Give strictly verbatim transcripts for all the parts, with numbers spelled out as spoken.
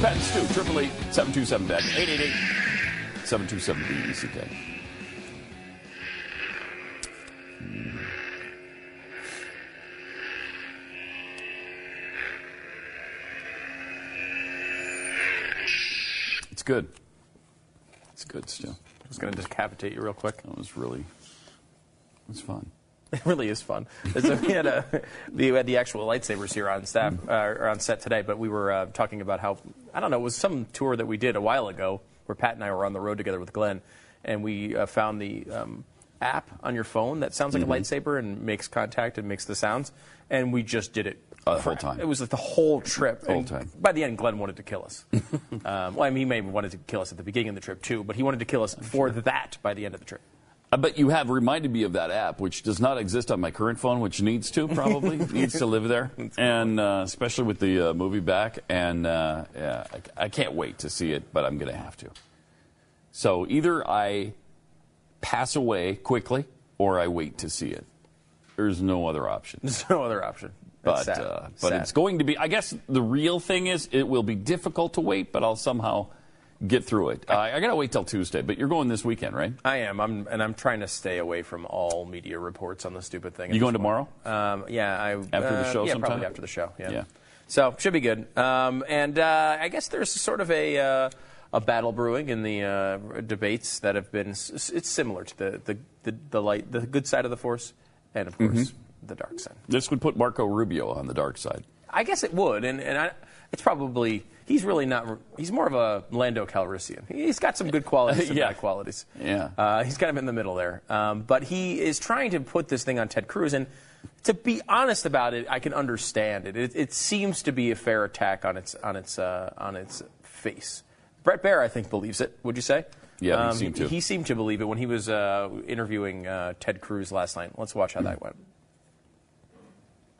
Pat and Stu, triple eight, seven two seven, B E C K, eight eight eight, seven two seven, B E C K. It's good. It's good, Stu. I was going to decapitate you real quick. That was really, it was fun. It really is fun. So we had a, we had the actual lightsabers here on staff uh, or on set today, but we were uh, talking about how, I don't know, it was some tour that we did a while ago where Pat and I were on the road together with Glenn, and we uh, found the um, app on your phone that sounds like mm-hmm. a lightsaber and makes contact and makes the sounds, and we just did it uh, the whole time. It was like the whole trip. The whole time. By the end, Glenn wanted to kill us. um, well, I mean, he may have wanted to kill us at the beginning of the trip too, but he wanted to kill us I'm for sure. that by the end of the trip. But you have reminded me of that app, which does not exist on my current phone, which needs to probably needs to live there, and uh, especially with the uh, movie back. And uh, yeah, I, I can't wait to see it, but I'm going to have to. So either I pass away quickly, or I wait to see it. There's no other option. There's no other option. That's but sad. Uh, but sad. It's going to be. I guess the real thing is it will be difficult to wait, but I'll somehow get through it. Uh, I gotta wait till Tuesday, but you're going this weekend, right? I am. I'm, and I'm trying to stay away from all media reports on the stupid thing. You going tomorrow? Um, yeah, I after uh, the show. Yeah, sometime? Probably after the show. Yeah. yeah. So should be good. Um, and uh, I guess there's sort of a uh, a battle brewing in the uh, debates that have been. It's similar to the the the, the light, the good side of the force, and of course mm-hmm. the dark side. This would put Marco Rubio on the dark side. I guess it would, and and I, it's probably. He's really not. He's more of a Lando Calrissian. He's got some good qualities, some yeah. bad qualities. Yeah. Uh, he's kind of in the middle there. Um, but he is trying to put this thing on Ted Cruz, and to be honest about it, I can understand it. It, it seems to be a fair attack on its on its uh, on its face. Brett Baer, I think, believes it. Would you say? Yeah, um, he seemed to. He seemed to believe it when he was uh, interviewing uh, Ted Cruz last night. Let's watch how mm. that went.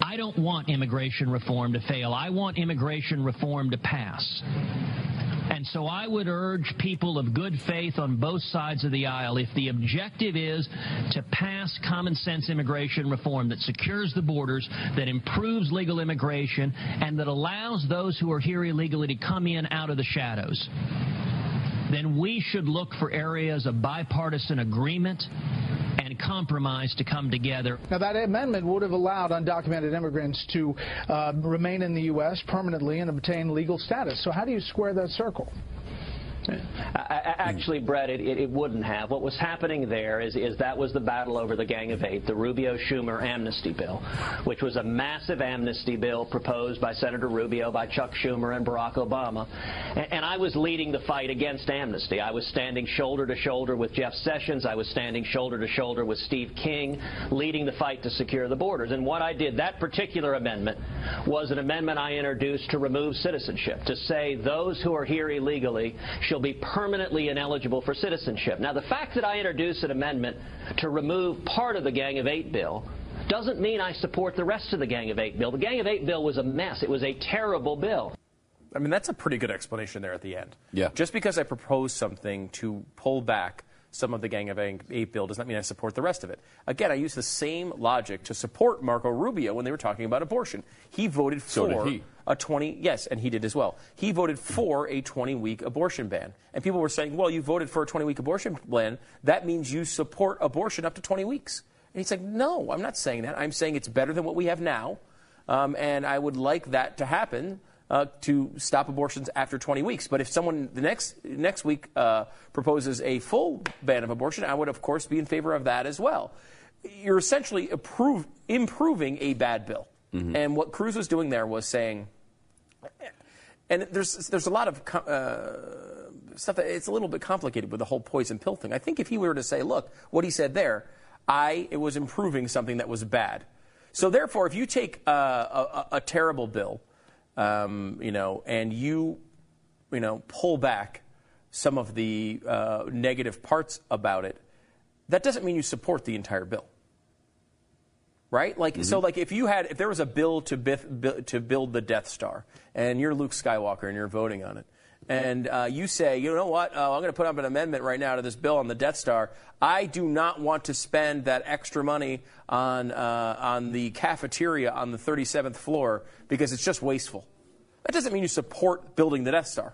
I don't want immigration reform to fail. I want immigration reform to pass. And so I would urge people of good faith on both sides of the aisle, if the objective is to pass common sense immigration reform that secures the borders, that improves legal immigration, and that allows those who are here illegally to come in out of the shadows, then we should look for areas of bipartisan agreement and compromise to come together. Now, that amendment would have allowed undocumented immigrants to uh, remain in the U S permanently and obtain legal status. So how do you square that circle? Actually, Brett, it, it wouldn't have. What was happening there is, is that was the battle over the Gang of Eight, the Rubio-Schumer amnesty bill, which was a massive amnesty bill proposed by Senator Rubio, by Chuck Schumer, and Barack Obama. And, and I was leading the fight against amnesty. I was standing shoulder to shoulder with Jeff Sessions. I was standing shoulder to shoulder with Steve King, leading the fight to secure the borders. And what I did, that particular amendment, was an amendment I introduced to remove citizenship, to say those who are here illegally should be permanently ineligible for citizenship. Now, the fact that I introduced an amendment to remove part of the Gang of Eight bill doesn't mean I support the rest of the Gang of Eight bill. The Gang of Eight bill was a mess. It was a terrible bill. I mean, that's a pretty good explanation there at the end. Yeah. Just because I proposed something to pull back some of the Gang of Eight bill does not mean I support the rest of it. Again, I use the same logic to support Marco Rubio when they were talking about abortion. He voted for so did he. a twenty, yes, and he did as well. He voted for a twenty-week abortion ban. And people were saying, well, you voted for a twenty-week abortion ban. That means you support abortion up to twenty weeks. And he's like, no, I'm not saying that. I'm saying it's better than what we have now, um, and I would like that to happen. Uh, to stop abortions after twenty weeks. But if someone the next next week uh, proposes a full ban of abortion, I would, of course, be in favor of that as well. You're essentially approve, improving a bad bill. Mm-hmm. And what Cruz was doing there was saying, and there's, there's a lot of uh, stuff that it's a little bit complicated with the whole poison pill thing. I think if he were to say, look, what he said there, I it was improving something that was bad. So therefore, if you take uh, a, a terrible bill, Um, you know, and you, you know, pull back some of the uh, negative parts about it, that doesn't mean you support the entire bill, right? Like, mm-hmm. so, like, if you had, if there was a bill to bif- to build the Death Star, and you're Luke Skywalker and you're voting on it, and uh, you say, you know what, uh, I'm going to put up an amendment right now to this bill on the Death Star. I do not want to spend that extra money on uh, on the cafeteria on the thirty-seventh floor because it's just wasteful. That doesn't mean you support building the Death Star.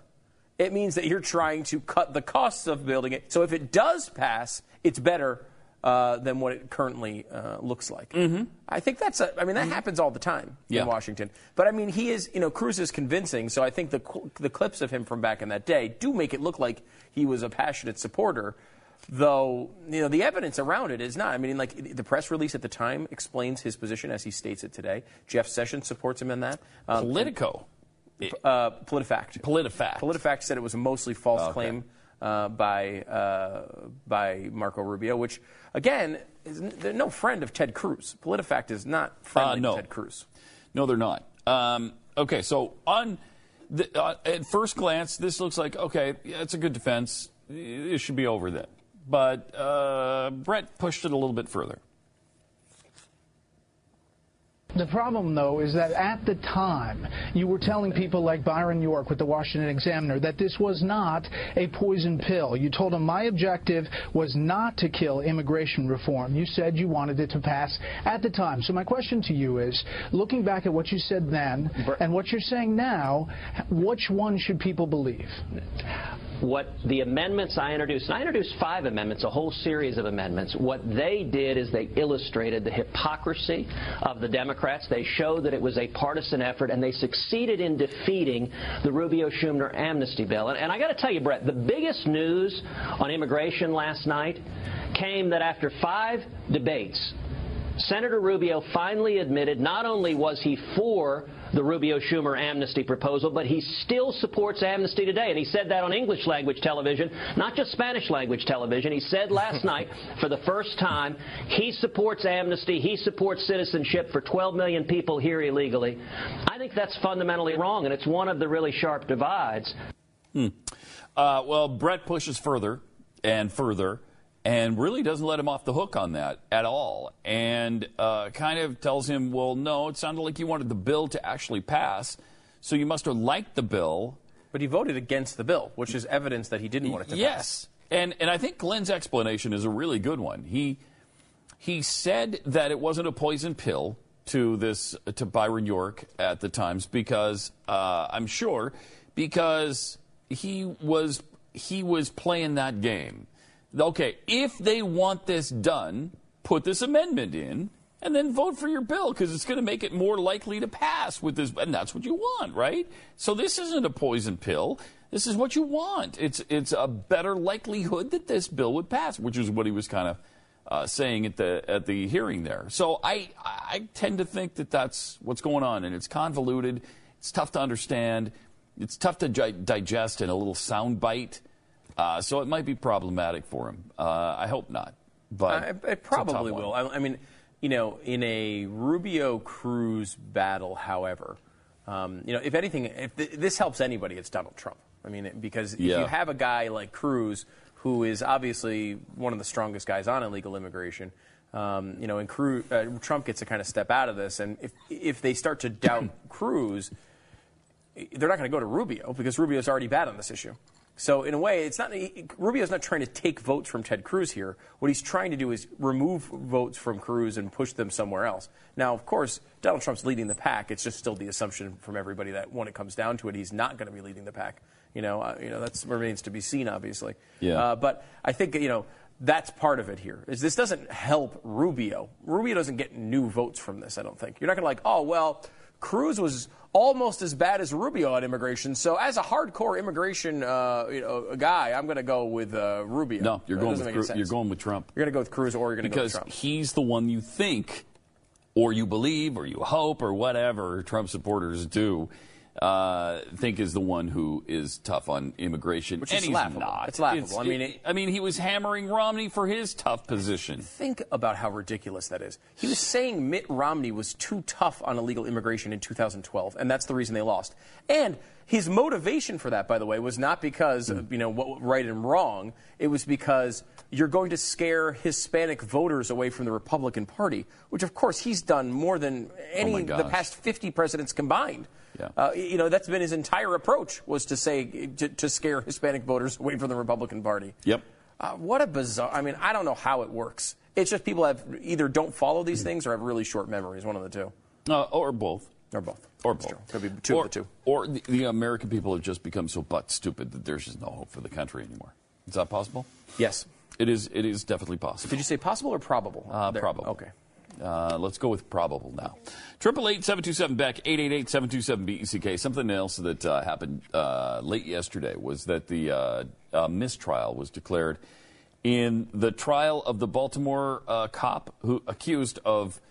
It means that you're trying to cut the costs of building it. So if it does pass, it's better uh, than what it currently uh, looks like. Mm-hmm. I think that's a, I mean, that mm-hmm. happens all the time yeah. in Washington. But I mean, he is, you know, Cruz is convincing. So I think the the clips of him from back in that day do make it look like he was a passionate supporter. Though, you know, the evidence around it is not. I mean, like, the press release at the time explains his position as he states it today. Jeff Sessions supports him in that. Um, Politico. P- uh, Politifact. Politifact. Politifact said it was a mostly false okay. claim uh, by uh, by Marco Rubio, which, again, is n- they're no friend of Ted Cruz. Politifact is not friendly uh, no. to Ted Cruz. No, they're not. Um, okay, so on the, uh, at first glance, this looks like, okay, yeah, it's a good defense. It should be over then. But uh, Brett pushed it a little bit further. The problem, though, is that at the time, you were telling people like Byron York with the Washington Examiner that this was not a poison pill. You told them, my objective was not to kill immigration reform. You said you wanted it to pass at the time. So my question to you is, looking back at what you said then and what you're saying now, which one should people believe? What the amendments I introduced, and I introduced five amendments, a whole series of amendments, what they did is they illustrated the hypocrisy of the Democrats. They showed that it was a partisan effort, and they succeeded in defeating the Rubio-Schumer amnesty bill. And, and I got to tell you, Brett, the biggest news on immigration last night came that after five debates, Senator Rubio finally admitted not only was he for the Rubio-Schumer amnesty proposal, but he still supports amnesty today. And he said that on English-language television, not just Spanish-language television. He said last night, for the first time, he supports amnesty, he supports citizenship for twelve million people here illegally. I think that's fundamentally wrong, and it's one of the really sharp divides. Hmm. Uh, well, Brett pushes further and further, and really doesn't let him off the hook on that at all, and uh, kind of tells him, well, no, it sounded like you wanted the bill to actually pass, so you must have liked the bill. But he voted against the bill, which is evidence that he didn't want it to yes. pass. Yes, and, and I think Glenn's explanation is a really good one. He he said that it wasn't a poison pill to this to Byron York at the Times because, uh, I'm sure, because he was he was playing that game. Okay, if they want this done, put this amendment in, and then vote for your bill, because it's going to make it more likely to pass with this, and that's what you want, right? So this isn't a poison pill. This is what you want. It's it's a better likelihood that this bill would pass, which is what he was kind of uh, saying at the at the hearing there. So I I tend to think that that's what's going on, and it's convoluted. It's tough to understand. It's tough to gi- digest in a little soundbite. Uh, so it might be problematic for him. Uh, I hope not. But uh, it probably will. I, I mean, you know, in a Rubio-Cruz battle, however, um, you know, if anything, if th- this helps anybody, it's Donald Trump. I mean, it, because yeah. if you have a guy like Cruz, who is obviously one of the strongest guys on illegal immigration, um, you know, and Cruz, uh, Trump gets to kind of step out of this. And if if they start to doubt Cruz, they're not going to go to Rubio because Rubio's already bad on this issue. So in a way, it's not Rubio's not trying to take votes from Ted Cruz here. What he's trying to do is remove votes from Cruz and push them somewhere else. Now, of course, Donald Trump's leading the pack. It's just still the assumption from everybody that when it comes down to it, he's not going to be leading the pack. You know, uh, you know, that remains to be seen, obviously. Yeah. Uh, but I think, you know, that's part of it here. Is this doesn't help Rubio. Rubio doesn't get new votes from this, I don't think. You're not going to like, oh, well, Cruz was almost as bad as Rubio on immigration. So as a hardcore immigration uh, you know, guy, I'm going to go with uh, Rubio. No, you're going with Cru- you're going with Trump. You're going to go with Cruz, or you're going to go with Trump. Because he's the one you think, or you believe, or you hope, or whatever Trump supporters do, uh, think is the one who is tough on immigration. Which and is he's laughable. Not. It's laughable. It's, I mean, it, I mean, he was hammering Romney for his tough position. Think about how ridiculous that is. He was saying Mitt Romney was too tough on illegal immigration in two thousand twelve, and that's the reason they lost. And his motivation for that, by the way, was not because mm. of, you know, what right and wrong. It was because you're going to scare Hispanic voters away from the Republican Party, which, of course, he's done more than any oh of the past fifty presidents combined. Yeah. Uh, you know, that's been his entire approach, was to say to, to scare Hispanic voters away from the Republican Party. Yep. Uh, what a bizarre. I mean, I don't know how it works. It's just people have either don't follow these mm-hmm. things or have really short memories. One of the two. Uh, or both. Or both. Or that's both. True. Could be two or, of the two. Or the, the American people have just become so butt stupid that there's just no hope for the country anymore. Is that possible? Yes. It is. It is definitely possible. Did you say possible or probable? Uh, probable. Okay. Uh, let's go with probable now. triple eight, seven two seven, B E C K, eight eight eight, seven two seven, B E C K. Something else that uh, happened uh, late yesterday was that the uh, uh, mistrial was declared in the trial of the Baltimore uh, cop who accused of,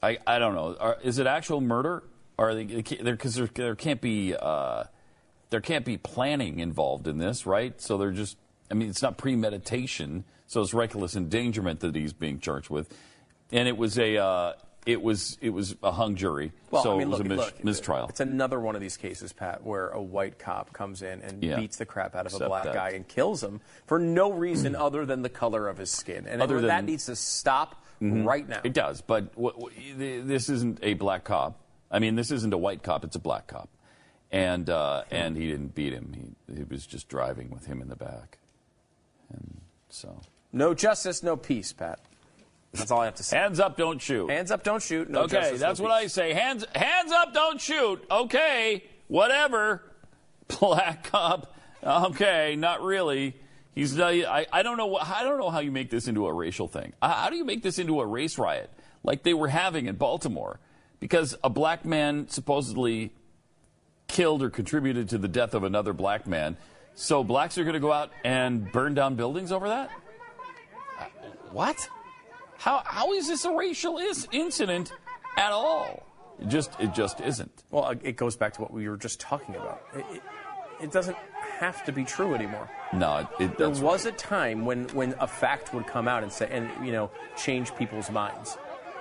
I, I don't know, are, is it actual murder? Are they, because there, there can't be uh, there can't be planning involved in this, right? So they're just, I mean, it's not premeditation, so it's reckless endangerment that he's being charged with. And it was a uh, it was it was a hung jury, well, so I mean, it was look, a mis- look, mistrial. It's another one of these cases, Pat, where a white cop comes in and yeah. beats the crap out of Except a black that. guy and kills him for no reason other than the color of his skin. And other than, that needs to stop mm-hmm. right now. It does, but w- w- this isn't a black cop. I mean, this isn't a white cop. It's a black cop, and uh, hmm. and he didn't beat him. He he was just driving with him in the back, and so no justice, no peace, Pat. That's all I have to say. Hands up, don't shoot. Hands up, don't shoot. No okay, justice, that's no what I say. Hands hands up, don't shoot. Okay, whatever. Black cop. Okay, not really. He's. I, I don't know. I don't know how you make this into a racial thing. How do you make this into a race riot like they were having in Baltimore? Because a black man supposedly killed or contributed to the death of another black man. So blacks are going to go out and burn down buildings over that? What? How how is this a racial is, incident at all? It just it just isn't. Well, it goes back to what we were just talking about. It, it, it doesn't have to be true anymore. No, it, it doesn't. There was right. a time when, when a fact would come out and say and you know change people's minds.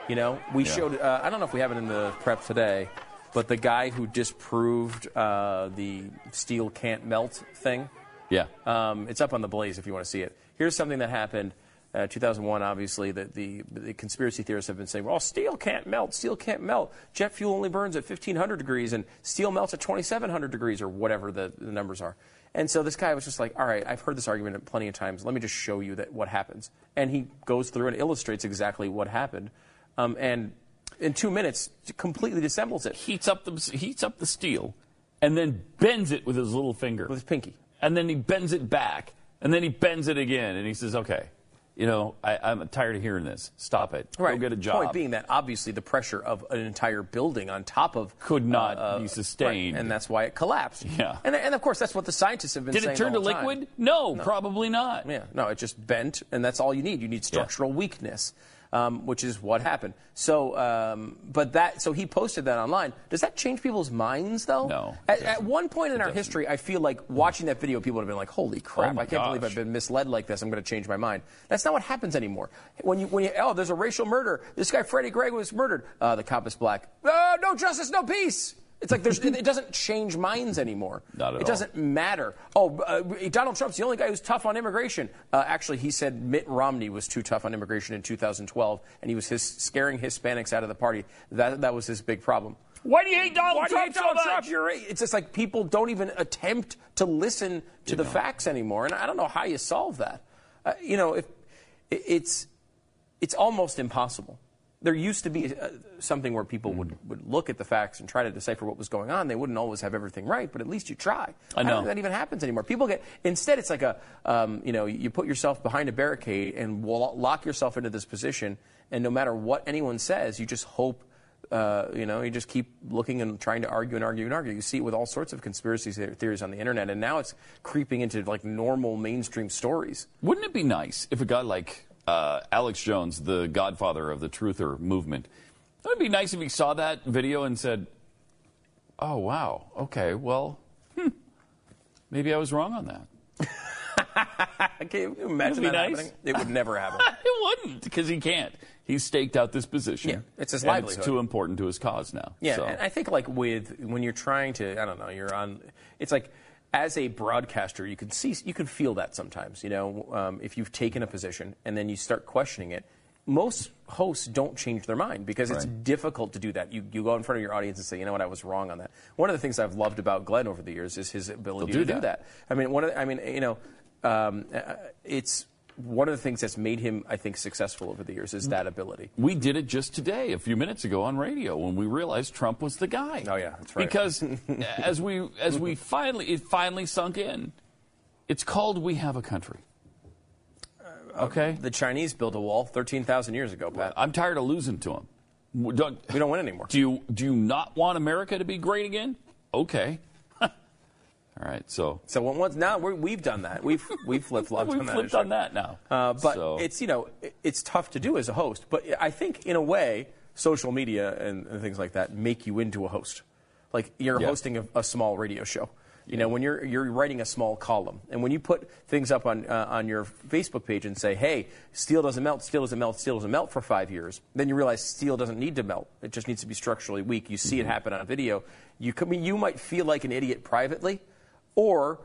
You know, we yeah. showed. Uh, I don't know if we have it in the prep today, but the guy who disproved uh, the steel can't melt thing. Yeah. Um, it's up on the Blaze if you want to see it. Here's something that happened. Uh, two thousand one, obviously, that the, the conspiracy theorists have been saying, well, steel can't melt, steel can't melt. Jet fuel only burns at fifteen hundred degrees, and steel melts at twenty-seven hundred degrees, or whatever the, the numbers are. And so this guy was just like, all right, I've heard this argument plenty of times. Let me just show you that what happens. And he goes through and illustrates exactly what happened. Um, and in two minutes, completely dissembles it. Heats up the, heats up the steel, and then bends it with his little finger. With his pinky. And then he bends it back, and then he bends it again, and he says, okay. You know, I, I'm tired of hearing this. Stop it. Right. Go get a job. The point being that obviously the pressure of an entire building on top of could not uh, be sustained, right. and that's why it collapsed. Yeah. And, and of course, that's what the scientists have been Did saying. Did it turn the whole to liquid? Time. No, no, probably not. Yeah. No, it just bent, and that's all you need. You need structural yeah. weakness, um, which is what happened. So, um, but that. So he posted that online. Does that change people's minds, though? No. At, at one point in it our doesn't. history, I feel like watching that video, people would have been like, "Holy crap! Oh I can't gosh. believe I've been misled like this. I'm going to change my mind." That's not what happens anymore. When you, when you, oh, there's a racial murder. This guy Freddie Gregg was murdered. Uh, the cop is black. Oh, no justice, no peace. It's like there's, it doesn't change minds anymore. Not at all. It doesn't matter. Oh, uh, Donald Trump's the only guy who's tough on immigration. Uh, actually, he said Mitt Romney was too tough on immigration in two thousand twelve, and he was his, scaring Hispanics out of the party. That that was his big problem. Why do you hate Donald Why Trump do you hate Donald so much? Trump? It's just like people don't even attempt to listen to you the know. facts anymore. And I don't know how you solve that. Uh, you know, if it's it's almost impossible. There used to be uh, something where people would, would look at the facts and try to decipher what was going on. They wouldn't always have everything right, but at least you try. I know. I don't think that even happens anymore. People get instead. It's like a um, you know you put yourself behind a barricade and lock yourself into this position, and no matter what anyone says, you just hope. Uh, you know, you just keep looking and trying to argue and argue and argue. You see it with all sorts of conspiracy theories on the internet, and now it's creeping into like normal mainstream stories. Wouldn't it be nice if a guy like uh, Alex Jones, the godfather of the truther movement, it would be nice if he saw that video and said, "Oh wow, okay, well, hmm, maybe I was wrong on that." Can you imagine that nice? happening? It would never happen. It wouldn't, because he can't. He's staked out this position. Yeah, it's his livelihood. It's too important to his cause now. Yeah, so. And I think like with when you're trying to, I don't know, you're on. It's like as a broadcaster, you can see, you can feel that sometimes. You know, um, if you've taken a position and then you start questioning it, most hosts don't change their mind because it's right. difficult to do that. You you go in front of your audience and say, you know what, I was wrong on that. One of the things I've loved about Glenn over the years is his ability do to that. do that. I mean, one of the, I mean, you know. Um, it's one of the things that's made him, I think, successful over the years is that ability. We did it just today, a few minutes ago on radio, when we realized Trump was the guy. Oh, yeah, that's right. Because as we as we finally, it finally sunk in. It's called We Have a Country. Uh, okay? The Chinese built a wall thirteen thousand years ago, Pat. I'm tired of losing to them. We don't, we don't win anymore. Do you, do you not want America to be great again? Okay. All right, so so once now we're, we've done that. We've we've flip flopped on that. We've flipped issue. on that now. Uh, but so. it's you know it's tough to do as a host. But I think in a way, social media and, and things like that make you into a host. Like you're yeah. hosting a, a small radio show. You yeah. know when you're you're writing a small column, and when you put things up on uh, on your Facebook page and say, "Hey, steel doesn't melt, steel doesn't melt, steel doesn't melt" for five years, then you realize steel doesn't need to melt. It just needs to be structurally weak. You see mm-hmm. it happen on a video. You could, I mean, you might feel like an idiot privately. Or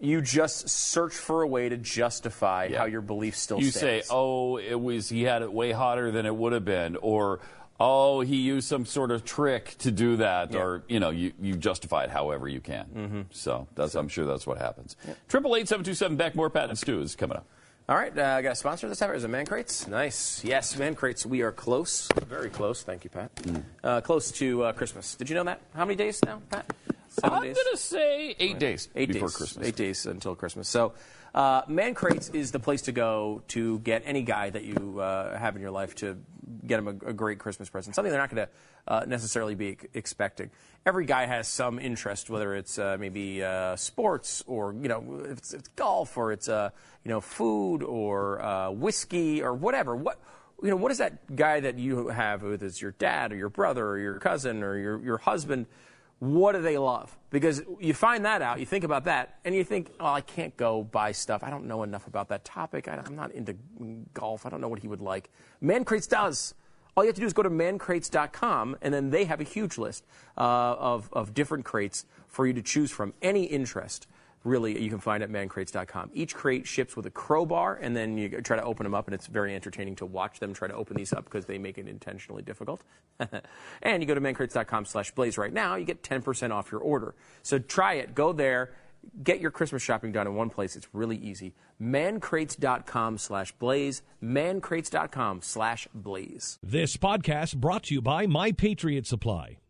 you just search for a way to justify yeah. how your belief still you stands. You say, oh, it was he had it way hotter than it would have been, or oh, he used some sort of trick to do that, yeah. or you know, you, you justify it however you can. Mm-hmm. So that's so. I'm sure that's what happens. Triple eight seven two seven Beck, more Pat and Stu is coming up. All right, uh, I got a sponsor this time. Is it ManCrates? Nice. Yes, ManCrates. We are close, very close. Thank you, Pat. Mm. Uh, close to uh, Christmas. Did you know that? How many days now, Pat? Seven I'm going to say eight right. days eight before days. Christmas. Eight days until Christmas. So uh, ManCrates is the place to go to get any guy that you uh, have in your life to get him a, a great Christmas present, something they're not going to uh, necessarily be expecting. Every guy has some interest, whether it's uh, maybe uh, sports or, you know, if it's, it's golf or it's, uh, you know, food or uh, whiskey or whatever. What? You know, what is that guy that you have, whether it's your dad or your brother or your cousin or your, your husband, what do they love? Because you find that out, you think about that, and you think, oh, I can't go buy stuff. I don't know enough about that topic. I, I'm not into golf. I don't know what he would like. ManCrates does. All you have to do is go to man crates dot com, and then they have a huge list uh, of, of different crates for you to choose from. Any interest, really, you can find at man crates dot com. Each crate ships with a crowbar, and then you try to open them up, and it's very entertaining to watch them try to open these up because they make it intentionally difficult. And you go to man crates dot com slash blaze right now, you get ten percent off your order. So try it. Go there. Get your Christmas shopping done in one place. It's really easy. man crates dot com slash blaze. man crates dot com slash blaze. This podcast brought to you by My Patriot Supply.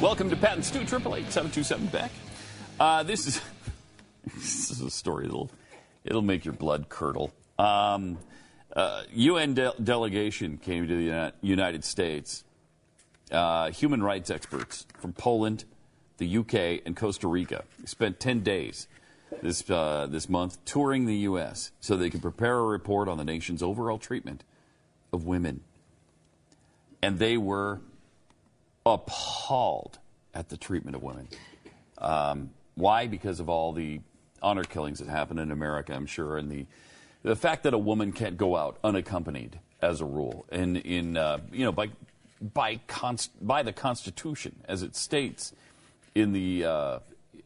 Welcome to Pat and Stu, triple eight, seven two seven, Beck. Uh, this is this is a story that'll it'll make your blood curdle. Um, uh, U N de- delegation came to the United States. Uh, human rights experts from Poland, the U K, and Costa Rica spent ten days this uh, this month touring the U S so they can prepare a report on the nation's overall treatment of women. And they were appalled at the treatment of women. Um, why? Because of all the honor killings that happen in America, I'm sure, and the the fact that a woman can't go out unaccompanied as a rule, and in uh, you know by by const by the Constitution as it states in the uh,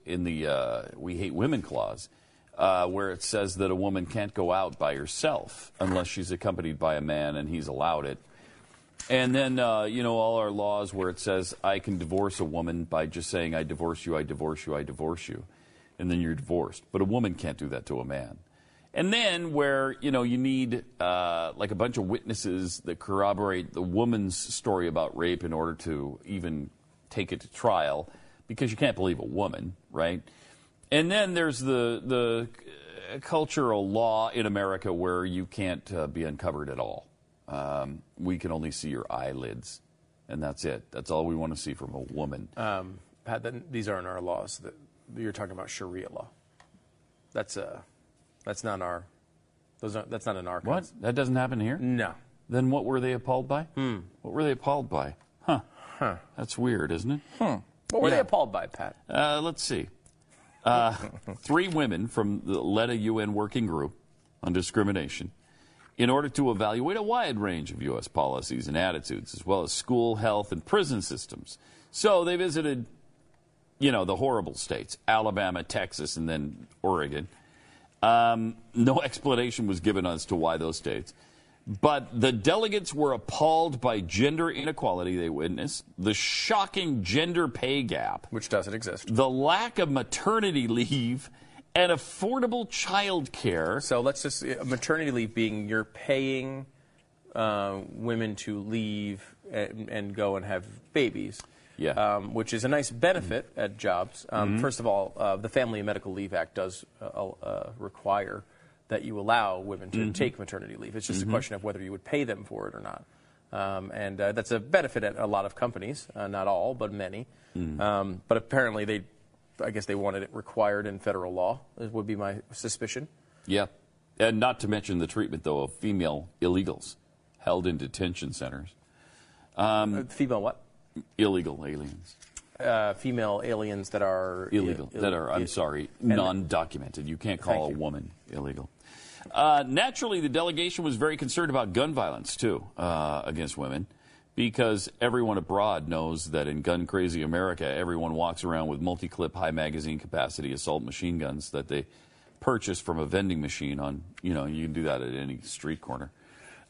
in the uh, We Hate Women clause, uh, where it says that a woman can't go out by herself unless she's accompanied by a man and he's allowed it. And then, uh, you know, all our laws where it says I can divorce a woman by just saying I divorce you, I divorce you, I divorce you. And then you're divorced. But a woman can't do that to a man. And then where, you know, you need uh, like a bunch of witnesses that corroborate the woman's story about rape in order to even take it to trial because you can't believe a woman, right? And then there's the, the cultural law in America where you can't uh, be uncovered at all. Um, we can only see your eyelids, and that's it. That's all we want to see from a woman. Um, Pat, then these aren't our laws. That you're talking about Sharia law. That's a, that's not our. Those aren't, that's not in our. What? That doesn't happen here? No. Then what were they appalled by? Hmm. What were they appalled by? Huh. Huh. That's weird, isn't it? Hmm. What were yeah. they appalled by, Pat? Uh, let's see. Uh, three women from the led a U N working group on discrimination in order to evaluate a wide range of U S policies and attitudes, as well as school, health, and prison systems. So they visited, you know, the horrible states, Alabama, Texas, and then Oregon. Um, no explanation was given as to why those states. But the delegates were appalled by gender inequality they witnessed, the shocking gender pay gap, which doesn't exist, the lack of maternity leave, and affordable child care. So let's just, maternity leave being you're paying uh, women to leave and, and go and have babies, yeah. um, which is a nice benefit mm-hmm. at jobs. Um, mm-hmm. First of all, uh, the Family and Medical Leave Act does uh, uh, require that you allow women to mm-hmm. take maternity leave. It's just mm-hmm. a question of whether you would pay them for it or not. Um, and uh, that's a benefit at a lot of companies, uh, not all, but many. Mm-hmm. um, but apparently they... I guess they wanted it required in federal law, would be my suspicion. Yeah. And not to mention the treatment, though, of female illegals held in detention centers. Um, uh, female what? Illegal aliens. Uh, female aliens that are... Illegal. Ill that are, I'm sorry, non-documented. You can't call a woman illegal. Uh, naturally, the delegation was very concerned about gun violence, too, uh, against women. Because everyone abroad knows that in gun-crazy America, everyone walks around with multi-clip, high-magazine capacity assault machine guns that they purchase from a vending machine on, you know, you can do that at any street corner.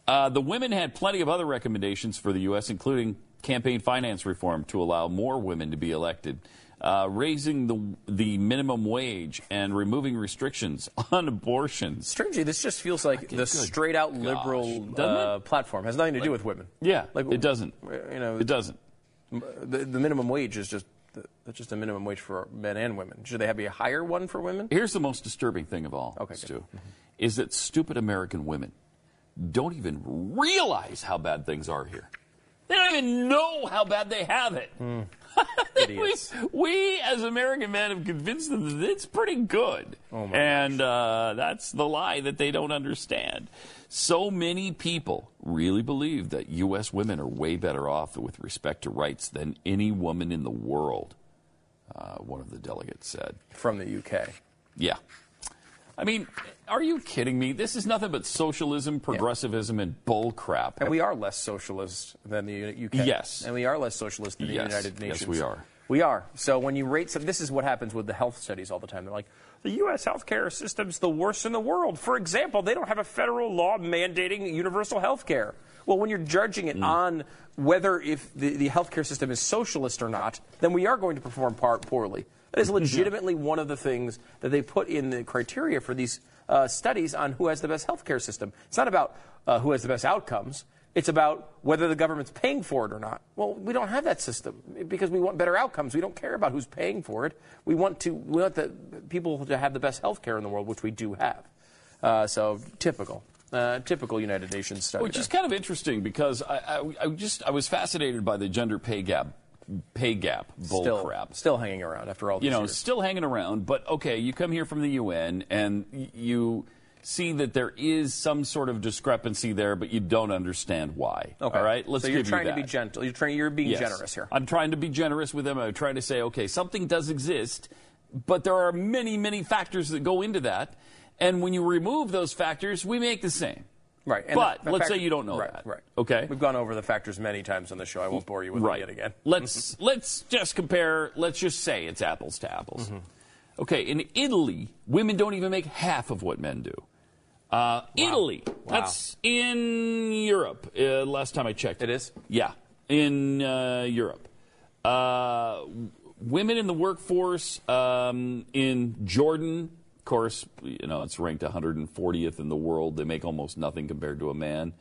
Uh, the women had plenty of other recommendations for the U S, including campaign finance reform to allow more women to be elected, uh, raising the, the minimum wage, and removing restrictions on abortion. Strangely, this just feels like the straight-out liberal uh, platform. Has nothing to like, do with women. Yeah, like, it doesn't. You know, it doesn't. The, the minimum wage is just that's just a minimum wage for men and women. Should they have a higher one for women? Here's the most disturbing thing of all, okay, Stu, mm-hmm. is that stupid American women don't even realize how bad things are here. They don't even know how bad they have it. Mm. we, we, as American men, have convinced them that it's pretty good. Oh my and uh, that's the lie that they don't understand. So many people really believe that U S women are way better off with respect to rights than any woman in the world, uh, one of the delegates said. From the U K. Yeah. I mean, are you kidding me? This is nothing but socialism, progressivism, yeah. and bull crap. And we are less socialist than the U K. Yes. And we are less socialist than yes. the United Nations. Yes, we are. We are. So when you rate, so this is what happens with the health studies all the time. They're like, the U S healthcare system's the worst in the world. For example, they don't have a federal law mandating universal healthcare. Well, when you're judging it mm. on whether if the, the healthcare system is socialist or not, then we are going to perform par poorly. That is legitimately one of the things that they put in the criteria for these uh, studies on who has the best health care system. It's not about uh, who has the best outcomes. It's about whether the government's paying for it or not. Well, we don't have that system because we want better outcomes. We don't care about who's paying for it. We want to we want the people to have the best health care in the world, which we do have. Uh, so typical. Uh, typical United Nations study. Which is kind of interesting because I, I, I just I was fascinated by the gender pay gap pay gap bull still, crap. Still hanging around after all these You know, years. Still hanging around, but okay, you come here from the U N and you see that there is some sort of discrepancy there, but you don't understand why. Okay. All right? Let's so you're give trying you that. to be gentle. You're, trying, you're being yes. generous here. I'm trying to be generous with them. I'm trying to say, okay, something does exist, but there are many, many factors that go into that. And when you remove those factors, we make the same. Right. And but the, the let's fact, say you don't know right, that. Right. Okay. We've gone over the factors many times on the show. I won't bore you with right. them yet again. Let's let's just compare. Let's just say it's apples to apples. Mm-hmm. Okay. In Italy, women don't even make half of what men do. Uh, wow. Italy. Wow. That's in Europe. Uh, last time I checked. It is? Yeah. In uh, Europe. Uh, women in the workforce um, in Jordan. Of course, you know, it's ranked one hundred fortieth in the world. They make almost nothing compared to a man.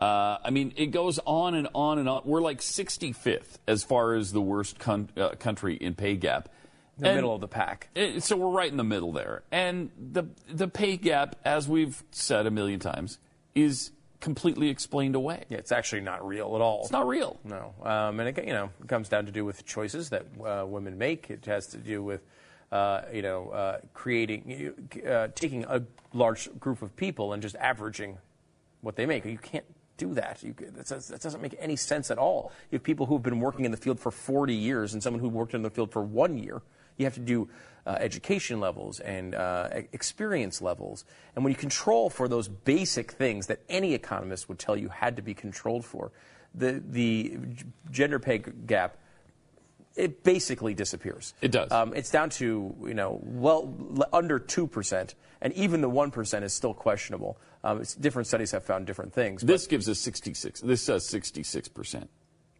Uh, I mean, it goes on and on and on. We're like sixty-fifth as far as the worst con uh, country in pay gap. The and middle of the pack. It, so we're right in the middle there. And the, the pay gap, as we've said a million times, is completely explained away. Yeah, it's actually not real at all. It's not real. No. Um, and, it, you know, it comes down to do with choices that uh, women make. It has to do with Uh, you know, uh, creating, uh, taking a large group of people and just averaging what they make. You can't do that. You, that, that doesn't make any sense at all. You have people who have been working in the field for forty years and someone who worked in the field for one year. You have to do uh, education levels and uh, experience levels. And when you control for those basic things that any economist would tell you had to be controlled for, the, the gender pay gap, it basically disappears. It does. Um, it's down to, you know, well, under two percent, and even the one percent is still questionable. Um, it's, different studies have found different things. This gives us sixty-six. This says sixty-six percent,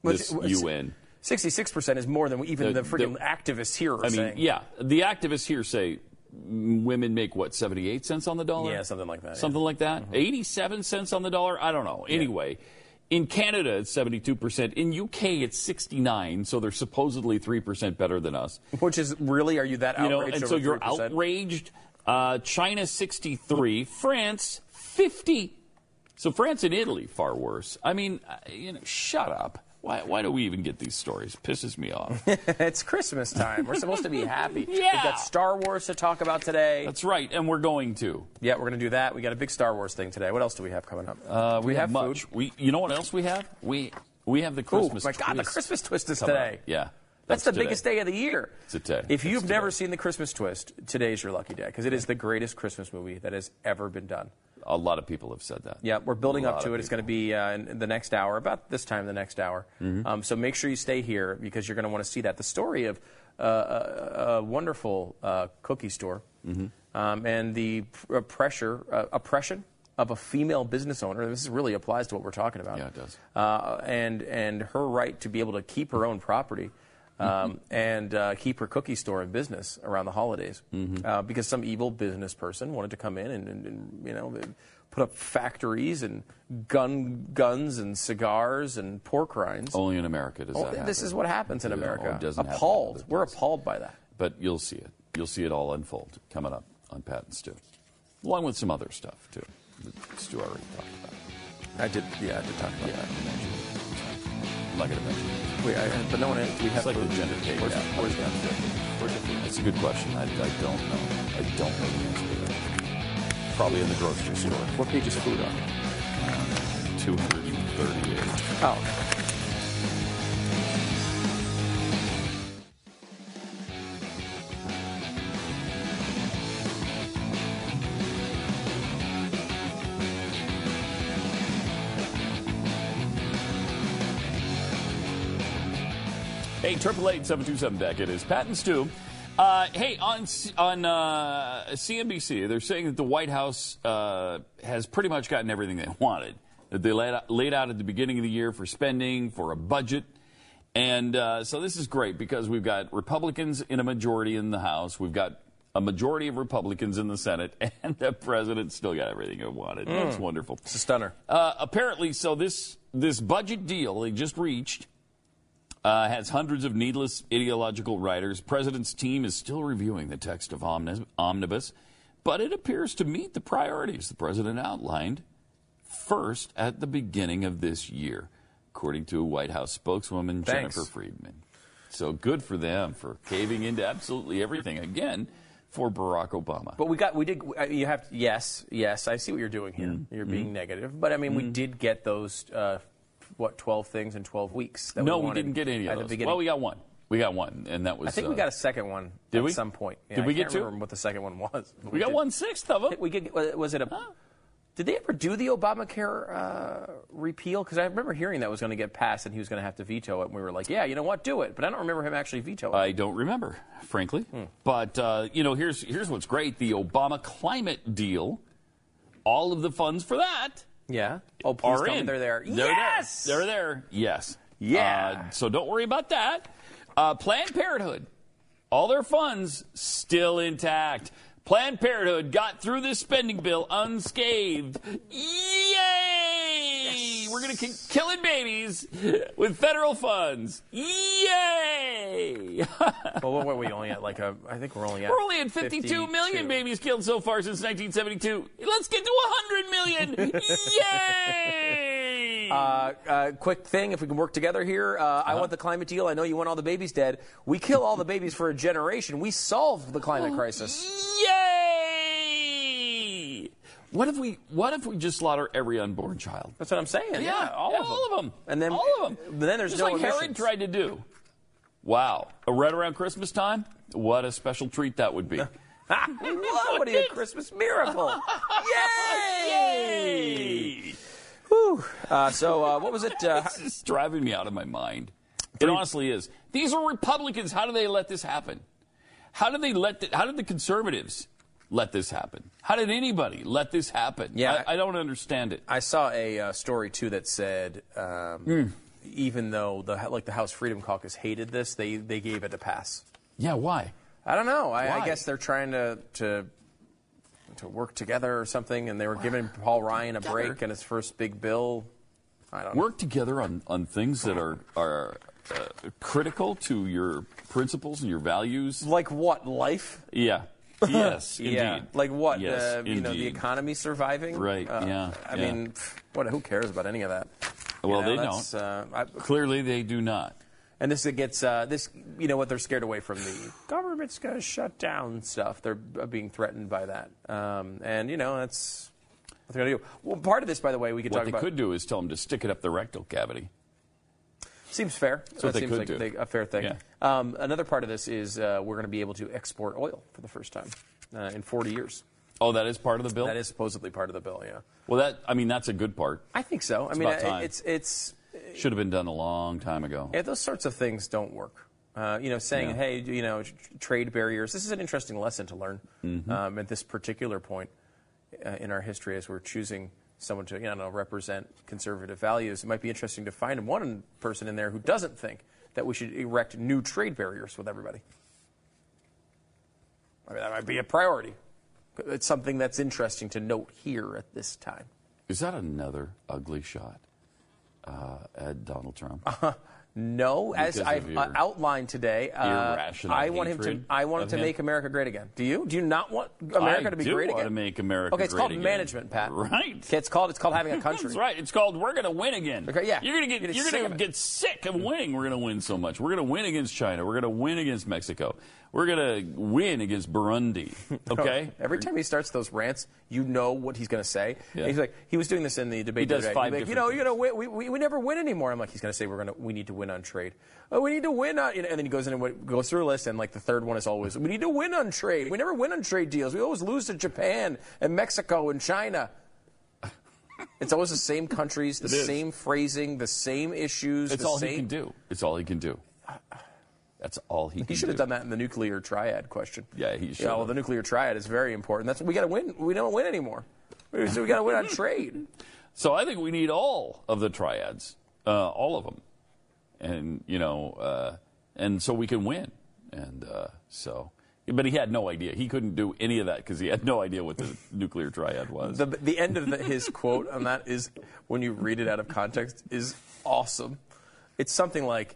this U N. sixty-six percent is more than even the, the freaking the, activists here are I saying. I mean, yeah. The activists here say women make, what, seventy-eight cents on the dollar? Yeah, something like that. Something yeah. like that? Mm-hmm. eighty-seven cents on the dollar? I don't know. Anyway. Yeah. In Canada, it's seventy-two percent. In U K, it's sixty-nine, so they're supposedly three percent better than us. Which is, really, are you that outraged? You know, and so you're three percent? Outraged. Uh, China, sixty-three. France, fifty. So France and Italy, far worse. I mean, you know, shut up. Why, why do we even get these stories? Pisses me off. It's Christmas time. We're supposed to be happy. Yeah. We've got Star Wars to talk about today. That's right, and we're going to. Yeah, we're going to do that. We got a big Star Wars thing today. What else do we have coming up? Uh, we, we have, have much. Food. We, you know what else we have? We we have the Christmas Twist. Oh, my God, twist the Christmas Twist is today. Up. Yeah. That's, that's the today. biggest day of the year. It's a day. If you've it's never today. seen the Christmas Twist, today's your lucky day, because it is the greatest Christmas movie that has ever been done. A lot of people have said that. Yeah, we're building up to it. It's going to be uh, in the next hour, about this time the next hour. Mm-hmm. Um, so make sure you stay here because you're going to want to see that. The story of uh, a, a wonderful uh, cookie store mm-hmm. um, and the pressure, uh, oppression of a female business owner. This really applies to what we're talking about. Yeah, it does. Uh, and, and her right to be able to keep her own property. Um, and uh, keep her cookie store in business around the holidays, mm-hmm. uh, because some evil business person wanted to come in and, and, and you know, put up factories and gun guns and cigars and pork rinds. Only in America does oh, that happen. This is what happens in America. It appalled. We're appalled by that. But you'll see it. You'll see it all unfold coming up on Pat and Stu, along with some other stuff too. That Stu already talked about. I did. Yeah, I did talk about yeah. that. Like it we, I, but no one has, we have like the gender pay gap. That's a good question. I, I don't know. I don't know the answer to that. Probably in the grocery store. What page is food on? Uh, two hundred thirty-eight. Oh. Hey, eight eight eight, seven two seven, B E C K. It is Pat and Stu. Uh, hey, on on uh, C N B C, they're saying that the White House uh, has pretty much gotten everything they wanted, that they laid out, laid out at the beginning of the year for spending, for a budget. And uh, so this is great because we've got Republicans in a majority in the House. We've got a majority of Republicans in the Senate, and the president still got everything he wanted. Mm. That's wonderful. It's a stunner. Uh, apparently, so this this budget deal they just reached Uh, has hundreds of needless ideological writers. President's team is still reviewing the text of Omnibus, but it appears to meet the priorities the president outlined first at the beginning of this year, according to a White House spokeswoman, Thanks. Jennifer Friedman. So good for them for caving into absolutely everything again for Barack Obama. But we got, we did, you have, to, yes, yes, I see what you're doing here. Mm-hmm. You're being mm-hmm. negative. But, I mean, mm-hmm. we did get those, uh, what, twelve things in twelve weeks? That no, we, we didn't get any of those. Well, we got one. We got one, and that was... I think uh, we got a second one did at we? some point. Yeah, did we I can't get two? I remember what the second one was. We, we got did. one-sixth of them. We get, was it a... Huh? Did they ever do the Obamacare uh, repeal? Because I remember hearing that was going to get passed and he was going to have to veto it. And we were like, yeah, you know what, do it. But I don't remember him actually vetoing it. I don't remember, frankly. Hmm. But, uh, you know, here's, here's what's great. The Obama climate deal, all of the funds for that... Yeah. Oh, please tell me they're there. They're yes! There. They're there. Yes. Yeah. Uh, so don't worry about that. Uh, Planned Parenthood, all their funds still intact. Planned Parenthood got through this spending bill unscathed. Yay! Yes. We're going to keep killing babies with federal funds. Yay! Well, what were we only at? Like, a, I think we're only at... We're only at fifty-two million babies killed so far since nineteen seventy-two. Let's get to one hundred million! Yay! Uh, uh, quick thing, if we can work together here. Uh, uh-huh. I want the climate deal. I know you want all the babies dead. We kill all the babies for a generation. We solve the climate oh, crisis. Yay! What if we? What if we just slaughter every unborn child? That's what I'm saying. Yeah, yeah all, yeah, all of them. And then all of them. Then there's just no like emissions. Herod tried to do. Wow! Right around Christmas time, what a special treat that would be. We love it. A Christmas miracle! Yay! Yay! Whew. Uh, so uh, what was it? Uh, it's just driving me out of my mind. It honestly is. These are Republicans. How do they let this happen? How did they let? The, how did the conservatives let this happen? How did anybody let this happen? Yeah, I, I don't understand it. I saw a uh, story too that said um, mm. even though the like the House Freedom Caucus hated this, they they gave it a pass. Yeah, why? I don't know. I, I guess they're trying to to. to work together or something, and they were giving Paul Ryan a break in his first big bill. I don't know. Work together on, on things that are, are uh, critical to your principles and your values. Like what, life? Yeah. Yes, indeed. Yeah. Like what, yes, uh, you know, the economy surviving? Right, uh, yeah. I yeah. mean, what? Who cares about any of that? Well, you know, they don't. Uh, I, Clearly they do not. And this it gets uh, this, you know what? They're scared away from the government's going to shut down stuff. They're being threatened by that, um, and you know that's what they're going to do. Well, part of this, by the way, we could what talk about. What they could do is tell them to stick it up the rectal cavity. Seems fair. That's what that they seems could like do. They, a fair thing. Yeah. Um, another part of this is uh, we're going to be able to export oil for the first time uh, in forty years. Oh, that is part of the bill. That is supposedly part of the bill. Yeah. Well, that I mean that's a good part. I think so. It's I mean, about time. it's it's. Should have been done a long time ago. Yeah, those sorts of things don't work. Uh, you know, saying, yeah. hey, you know, tr trade barriers. This is an interesting lesson to learn mm-hmm. um, at this particular point uh, in our history as we're choosing someone to, you know, I don't know, represent conservative values. It might be interesting to find one person in there who doesn't think that we should erect new trade barriers with everybody. I mean, that might be a priority. It's something that's interesting to note here at this time. Is that another ugly shot? Uh, at Donald Trump. Uh, no, because as I've uh, outlined today, uh, I want him to. I want him to him. make America great again. Do you? Do you not want America I to be great again? I do want to make America. Okay, it's great called again. management, Pat. Right. Okay, it's called. It's called having a country. That's right. It's called we're going to win again. Okay, yeah. You're going to get. You're going to get sick of winning. We're going to win so much. We're going to win against China. We're going to win against Mexico. We're going to win against Burundi. Okay. Every time he starts those rants, you know what he's going to say. Yeah. He's like, he was doing this in the debate. He does today. five like, You know, you know, we, we we never win anymore. I'm like, he's going to say we're going to we need to win on trade. Oh, we need to win on. You know, and then he goes in and goes through a list, and like the third one is always we need to win on trade. We never win on trade deals. We always lose to Japan and Mexico and China. It's always the same countries, the same phrasing, the same issues. It's the all same... he can do. It's all he can do. That's all he. He should have done that in the nuclear triad question. Yeah, he should. Yeah, well, the nuclear triad is very important. That's we got to win. We don't win anymore. So we got to win on trade. So I think we need all of the triads, uh, all of them, and you know, uh, and so we can win. And uh, so, but he had no idea. He couldn't do any of that because he had no idea what the nuclear triad was. The, the end of the, his quote on that is, when you read it out of context, is awesome. It's something like.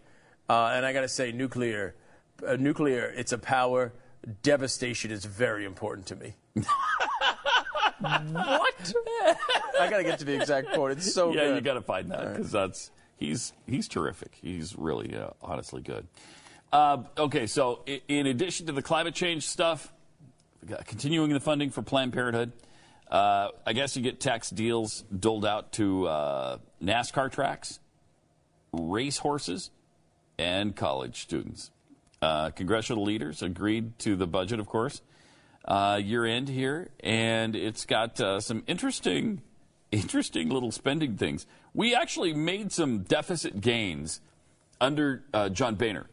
Uh, and I got to say, nuclear, uh, nuclear, it's a power. Devastation is very important to me. What? I got to get to the exact quote. It's so yeah, good. Yeah, you got to find that because right. that's he's he's terrific. He's really, uh, honestly good. Uh, okay, so in addition to the climate change stuff, continuing the funding for Planned Parenthood, uh, I guess you get tax deals doled out to uh, NASCAR tracks, race horses, and college students. Uh, congressional leaders agreed to the budget, of course, uh, year end here, and it's got uh, some interesting, interesting little spending things. We actually made some deficit gains under uh, John Boehner,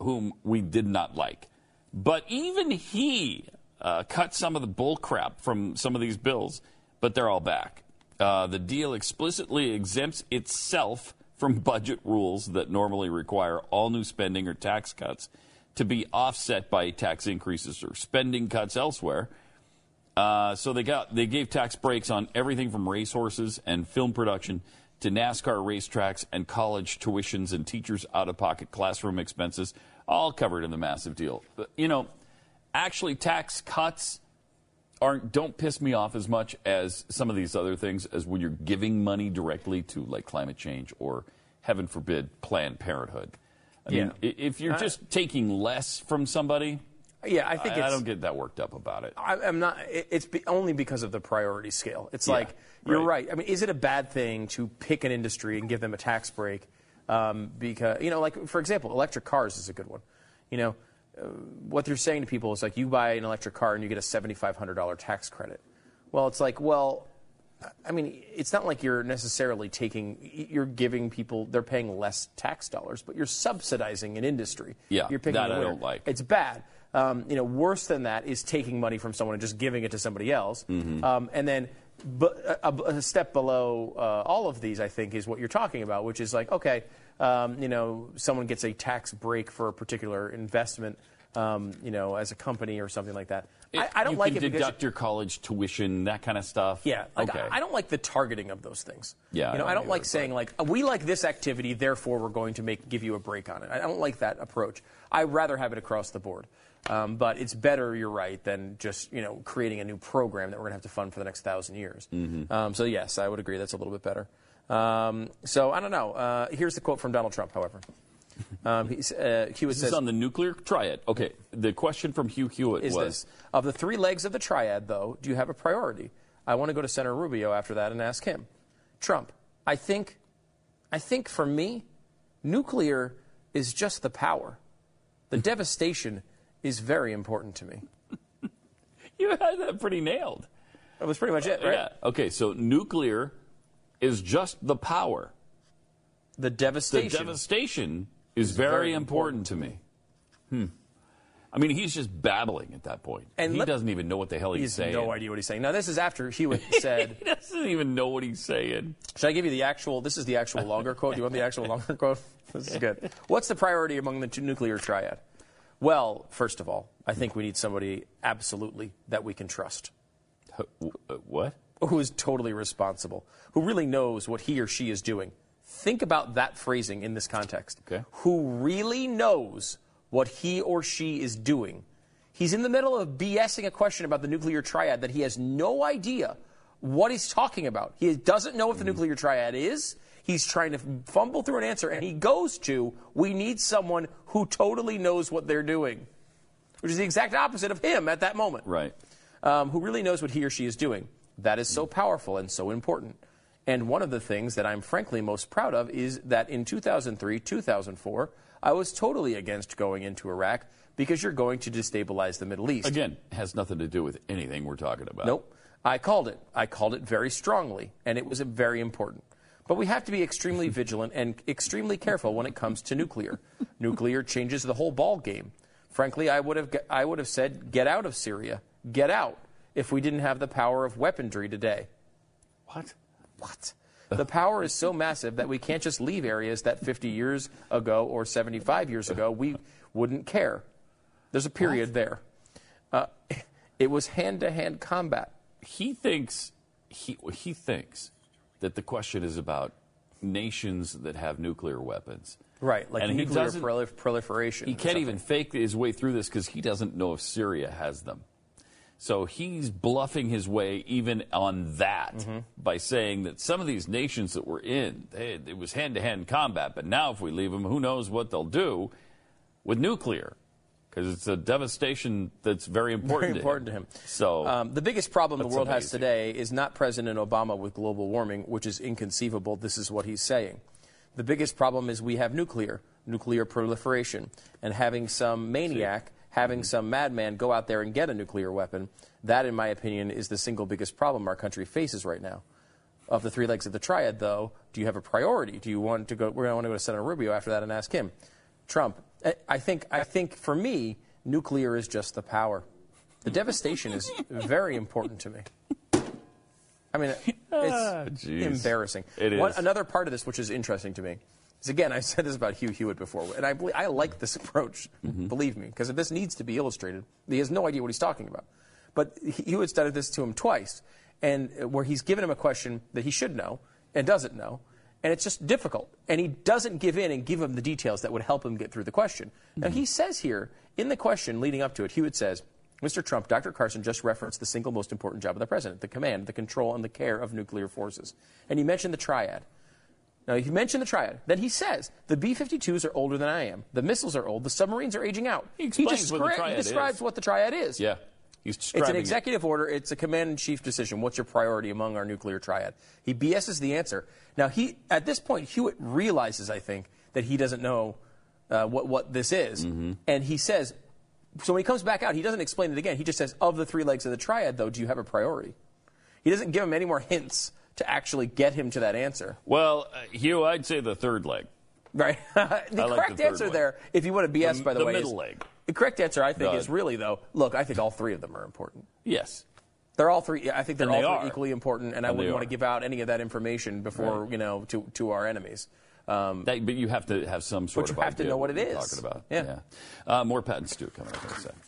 whom we did not like. But even he uh, cut some of the bull crap from some of these bills, but they're all back. Uh, the deal explicitly exempts itself from budget rules that normally require all new spending or tax cuts to be offset by tax increases or spending cuts elsewhere. Uh, so they got they gave tax breaks on everything from racehorses and film production to NASCAR racetracks and college tuitions and teachers' out-of-pocket classroom expenses, all covered in the massive deal. But, you know, actually tax cuts aren't don't piss me off as much as some of these other things, as when you're giving money directly to, like, climate change or, heaven forbid, Planned Parenthood. I yeah. mean, if you're just I, taking less from somebody, yeah, I, think I, it's, I don't get that worked up about it. I, I'm not. It's be, only because of the priority scale. It's yeah. like... You're right. I mean, is it a bad thing to pick an industry and give them a tax break? Um, because, you know, like, for example, electric cars is a good one. You know, uh, what they're saying to people is, like, you buy an electric car and you get a seventy-five hundred dollars tax credit. Well, it's like, well, I mean, it's not like you're necessarily taking, you're giving people, they're paying less tax dollars, but you're subsidizing an industry. Yeah, you're picking that I don't like. It's bad. Um, you know, worse than that is taking money from someone and just giving it to somebody else. Mm-hmm. um, and then... But a, a step below uh, all of these, I think, is what you're talking about, which is like, okay, um, you know, someone gets a tax break for a particular investment, um, you know, as a company or something like that. It, I, I don't you like can it deduct your college tuition, that kind of stuff. Yeah, like, okay. I, I don't like the targeting of those things. Yeah, you know, I don't, I don't like saying like we like this activity, therefore we're going to make give you a break on it. I don't like that approach. I'd rather have it across the board. Um, but it's better, you're right, than just, you know, creating a new program that we're going to have to fund for the next thousand years. Mm-hmm. um, so, yes, I would agree that's a little bit better. Um, so, I don't know. Uh, here's the quote from Donald Trump, however. Um, he's, uh, Hewitt this says, is on the nuclear triad. Okay, the question from Hugh Hewitt is was... This, of the three legs of the triad, though, do you have a priority? I want to go to Senator Rubio after that and ask him. Trump, I think, I think for me, nuclear is just the power. The devastation is very important to me. You had that pretty nailed. That was pretty much it, right? Yeah. Okay, so nuclear is just the power. The devastation. The devastation is very, very important, important to me. Hmm. I mean, he's just babbling at that point. And he let, doesn't even know what the hell he's, he's saying. He has no idea what he's saying. Now, this is after Hewitt said... He doesn't even know what he's saying. Should I give you the actual... This is the actual longer quote. Do you want the actual longer quote? This is good. What's the priority among the two nuclear triad? Well, first of all, I think we need somebody absolutely that we can trust. What? Who is totally responsible, who really knows what he or she is doing. Think about that phrasing in this context. Okay. Who really knows what he or she is doing. He's in the middle of BSing a question about the nuclear triad that he has no idea what he's talking about. He doesn't know what the mm-hmm. nuclear triad is. He's trying to fumble through an answer, and he goes to, we need someone who totally knows what they're doing, which is the exact opposite of him at that moment. Right. Um, who really knows what he or she is doing. That is so powerful and so important. And one of the things that I'm frankly most proud of is that in two thousand three, two thousand four, I was totally against going into Iraq because you're going to destabilize the Middle East. Again, it has nothing to do with anything we're talking about. Nope. I called it. I called it very strongly, and it was very important. But we have to be extremely vigilant and extremely careful when it comes to nuclear. Nuclear changes the whole ball game. Frankly, I would have I would have said, get out of Syria, get out, if we didn't have the power of weaponry today. What? What? The power is so massive that we can't just leave areas that fifty years ago or seventy-five years ago we wouldn't care. There's a period what? there. Uh, it was hand-to-hand combat. He thinks he he thinks. that the question is about nations that have nuclear weapons. Right, like and nuclear he prolif proliferation. He can't even fake his way through this because he doesn't know if Syria has them. So he's bluffing his way even on that mm-hmm. by saying that some of these nations that we're in, they, it was hand-to-hand combat, but now if we leave them, who knows what they'll do. with nuclear, because it's a devastation that's very important, very important to him. To him. So um, the biggest problem the world amazing. has today is not President Obama with global warming, which is inconceivable. This is what he's saying. The biggest problem is we have nuclear, nuclear proliferation, and having some maniac, having mm-hmm. some madman go out there and get a nuclear weapon. That, in my opinion, is the single biggest problem our country faces right now. Of the three legs of the triad, though, do you have a priority? Do you want to go? We're going to want to go to Senator Rubio after that and ask him. Trump. I think. I think for me, nuclear is just the power. The devastation is very important to me. I mean, it's ah, embarrassing. It is. One, another part of this, which is interesting to me, is again, I said this about Hugh Hewitt before, and I I like this approach. Mm-hmm. Believe me, because this needs to be illustrated. He has no idea what he's talking about. But Hewitt's done this to him twice. And where he's given him a question that he should know and doesn't know, and it's just difficult. And he doesn't give in and give him the details that would help him get through the question. Mm-hmm. Now, he says here, in the question leading up to it, Hewitt says, Mister Trump, Doctor Carson just referenced the single most important job of the president, the command, the control, and the care of nuclear forces. And he mentioned the triad. Now, he mentioned the triad. Then he says, the B fifty-twos are older than I am. The missiles are old. The submarines are aging out. He, he, just what the he describes is. what the triad is. Yeah. It's an executive it. order. It's a command-in-chief decision. What's your priority among our nuclear triad? He B S's the answer. Now, he at this point, Hewitt realizes, I think, that he doesn't know uh, what, what this is. Mm-hmm. And he says, so when he comes back out, he doesn't explain it again. He just says, of the three legs of the triad, though, do you have a priority? He doesn't give him any more hints to actually get him to that answer. Well, uh, Hugh, I'd say the third leg. Right. the I correct like the answer leg. there, if you want to B S, the, by the, the way, middle is... leg. The correct answer, I think, uh, is really, though, look, I think all three of them are important. Yes. They're all three. I think they're they all are. three equally important, and, and I wouldn't want to give out any of that information before, right. you know, to, to our enemies. Um, that, but you have to have some sort of idea. But you have to know what it is. Talking about. Yeah. yeah. Uh, more Pat and Stu coming up in a second.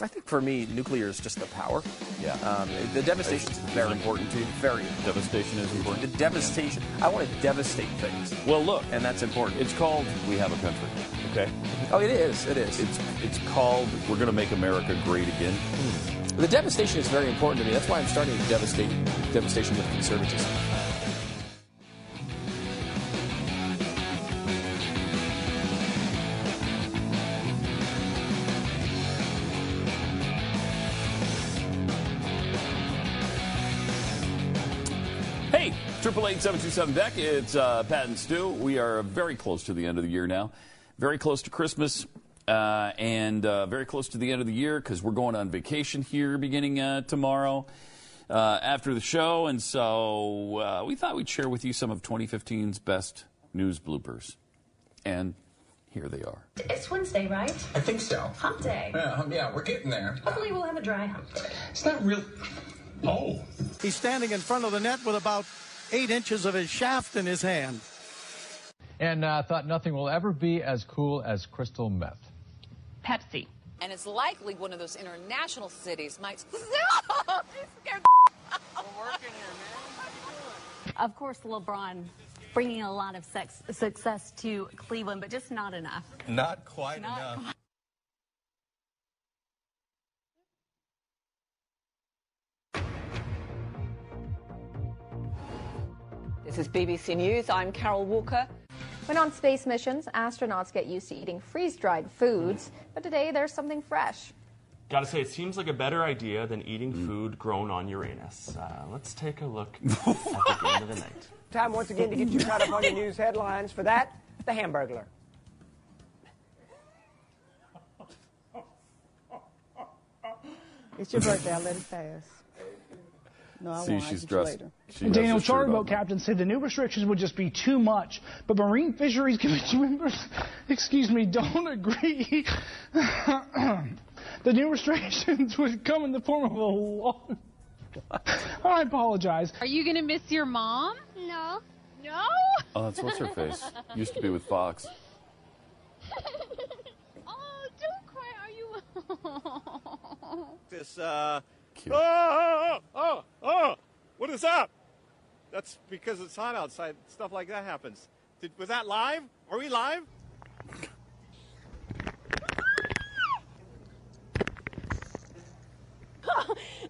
I think, for me, nuclear is just the power. Yeah. Um, the devastation is very important to you. Very important. Devastation is important. The devastation. Yeah. I want to devastate things. Well, look. And that's important. It's called We Have a Country. Okay? Oh, it is. It is. It's, it's called We're Going to Make America Great Again. Mm. The devastation is very important to me. That's why I'm starting to devastate devastation with conservatism. eight eight eight, seven two seven, B E C, it's uh, Pat and Stu. We are very close to the end of the year now. Very close to Christmas uh, and uh, very close to the end of the year because we're going on vacation here beginning uh, tomorrow uh, after the show. And so uh, we thought we'd share with you some of twenty fifteen's best news bloopers. And here they are. It's Wednesday, right? I think so. Hump day. Yeah, yeah, we're getting there. Hopefully we'll have a dry hump day. It's not real... Oh. He's standing in front of the net with about... eight inches of his shaft in his hand. And I uh, thought nothing will ever be as cool as crystal meth. Pepsi. And it's likely one of those international cities might... No! You scared the We're working here, man. How you doing? Of course, LeBron bringing a lot of sex success to Cleveland, but just not enough. Not quite not enough. Quite. This is B B C News. I'm Carol Walker. When on space missions, astronauts get used to eating freeze-dried foods, but today there's something fresh. Gotta say, it seems like a better idea than eating mm. food grown on Uranus. Uh, let's take a look at the end of the night. Time once again to get you caught up on your news headlines. For that, the Hamburglar. It's your birthday. I'll let it pass. No, See, she's dressed. She Daniel Charterboat captain said the new restrictions would just be too much, but Marine Fisheries Committee members, excuse me, don't agree. The new restrictions would come in the form of a long... I apologize. Are you going to miss your mom? No. No? Oh, that's what's her face. Used to be with Fox. Oh, don't cry. Are you... this, uh... Cute. Oh, oh, oh, oh, what is up? That's because it's hot outside. Stuff like that happens. Did, was that live? Are we live?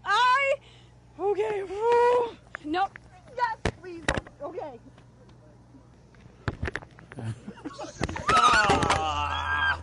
I, okay, no, yes, please, okay.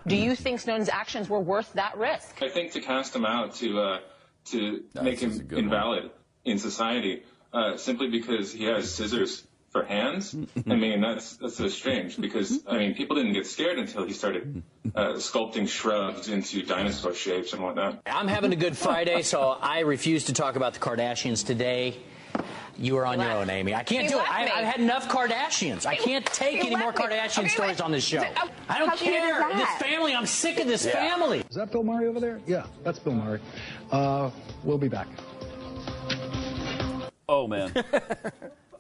Do you think Snowden's actions were worth that risk? I think to cast him out, to uh, to That's make him invalid one. in society, uh, simply because he has scissors for hands. I mean, that's that's so strange because, I mean, people didn't get scared until he started uh, sculpting shrubs into dinosaur shapes and whatnot. I'm having a good Friday, so I refuse to talk about the Kardashians today. You are on you your own, Amy. I can't you do it. I, I've had enough Kardashians. I can't take you any more Kardashian okay, stories wait. on this show. I don't How care. Do this family, I'm sick of this yeah. family. Is that Bill Murray over there? Yeah, that's Bill Murray. Uh, we'll be back. Oh, man.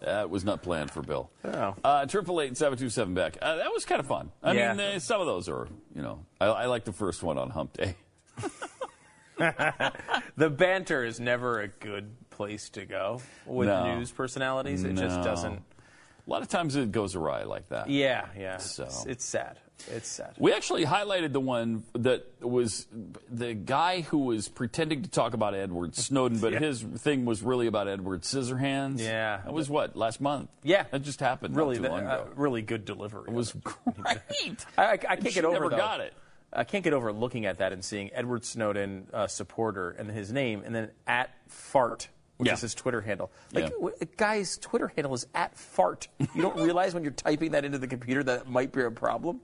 That was not planned for Bill. Oh. Uh, triple eight seven two seven back. Uh, that was kind of fun. I yeah. mean, uh, some of those are, you know, I, I like the first one on Hump Day. The banter is never a good place to go with no. news personalities. It no. just doesn't. A lot of times it goes awry like that. Yeah, yeah. So it's, it's sad. It's sad. We actually highlighted the one that was the guy who was pretending to talk about Edward Snowden, but yeah. his thing was really about Edward Scissorhands. Yeah. That was what, last month? Yeah. That just happened really not too the, long ago. Uh, really good delivery. It was great. I, I, I can't she get over never though. got it. I can't get over looking at that and seeing Edward Snowden, uh, supporter, and his name, and then at fart, which yeah. is his Twitter handle. Like, yeah. a guy's Twitter handle is at fart. You don't realize when you're typing that into the computer that it might be a problem?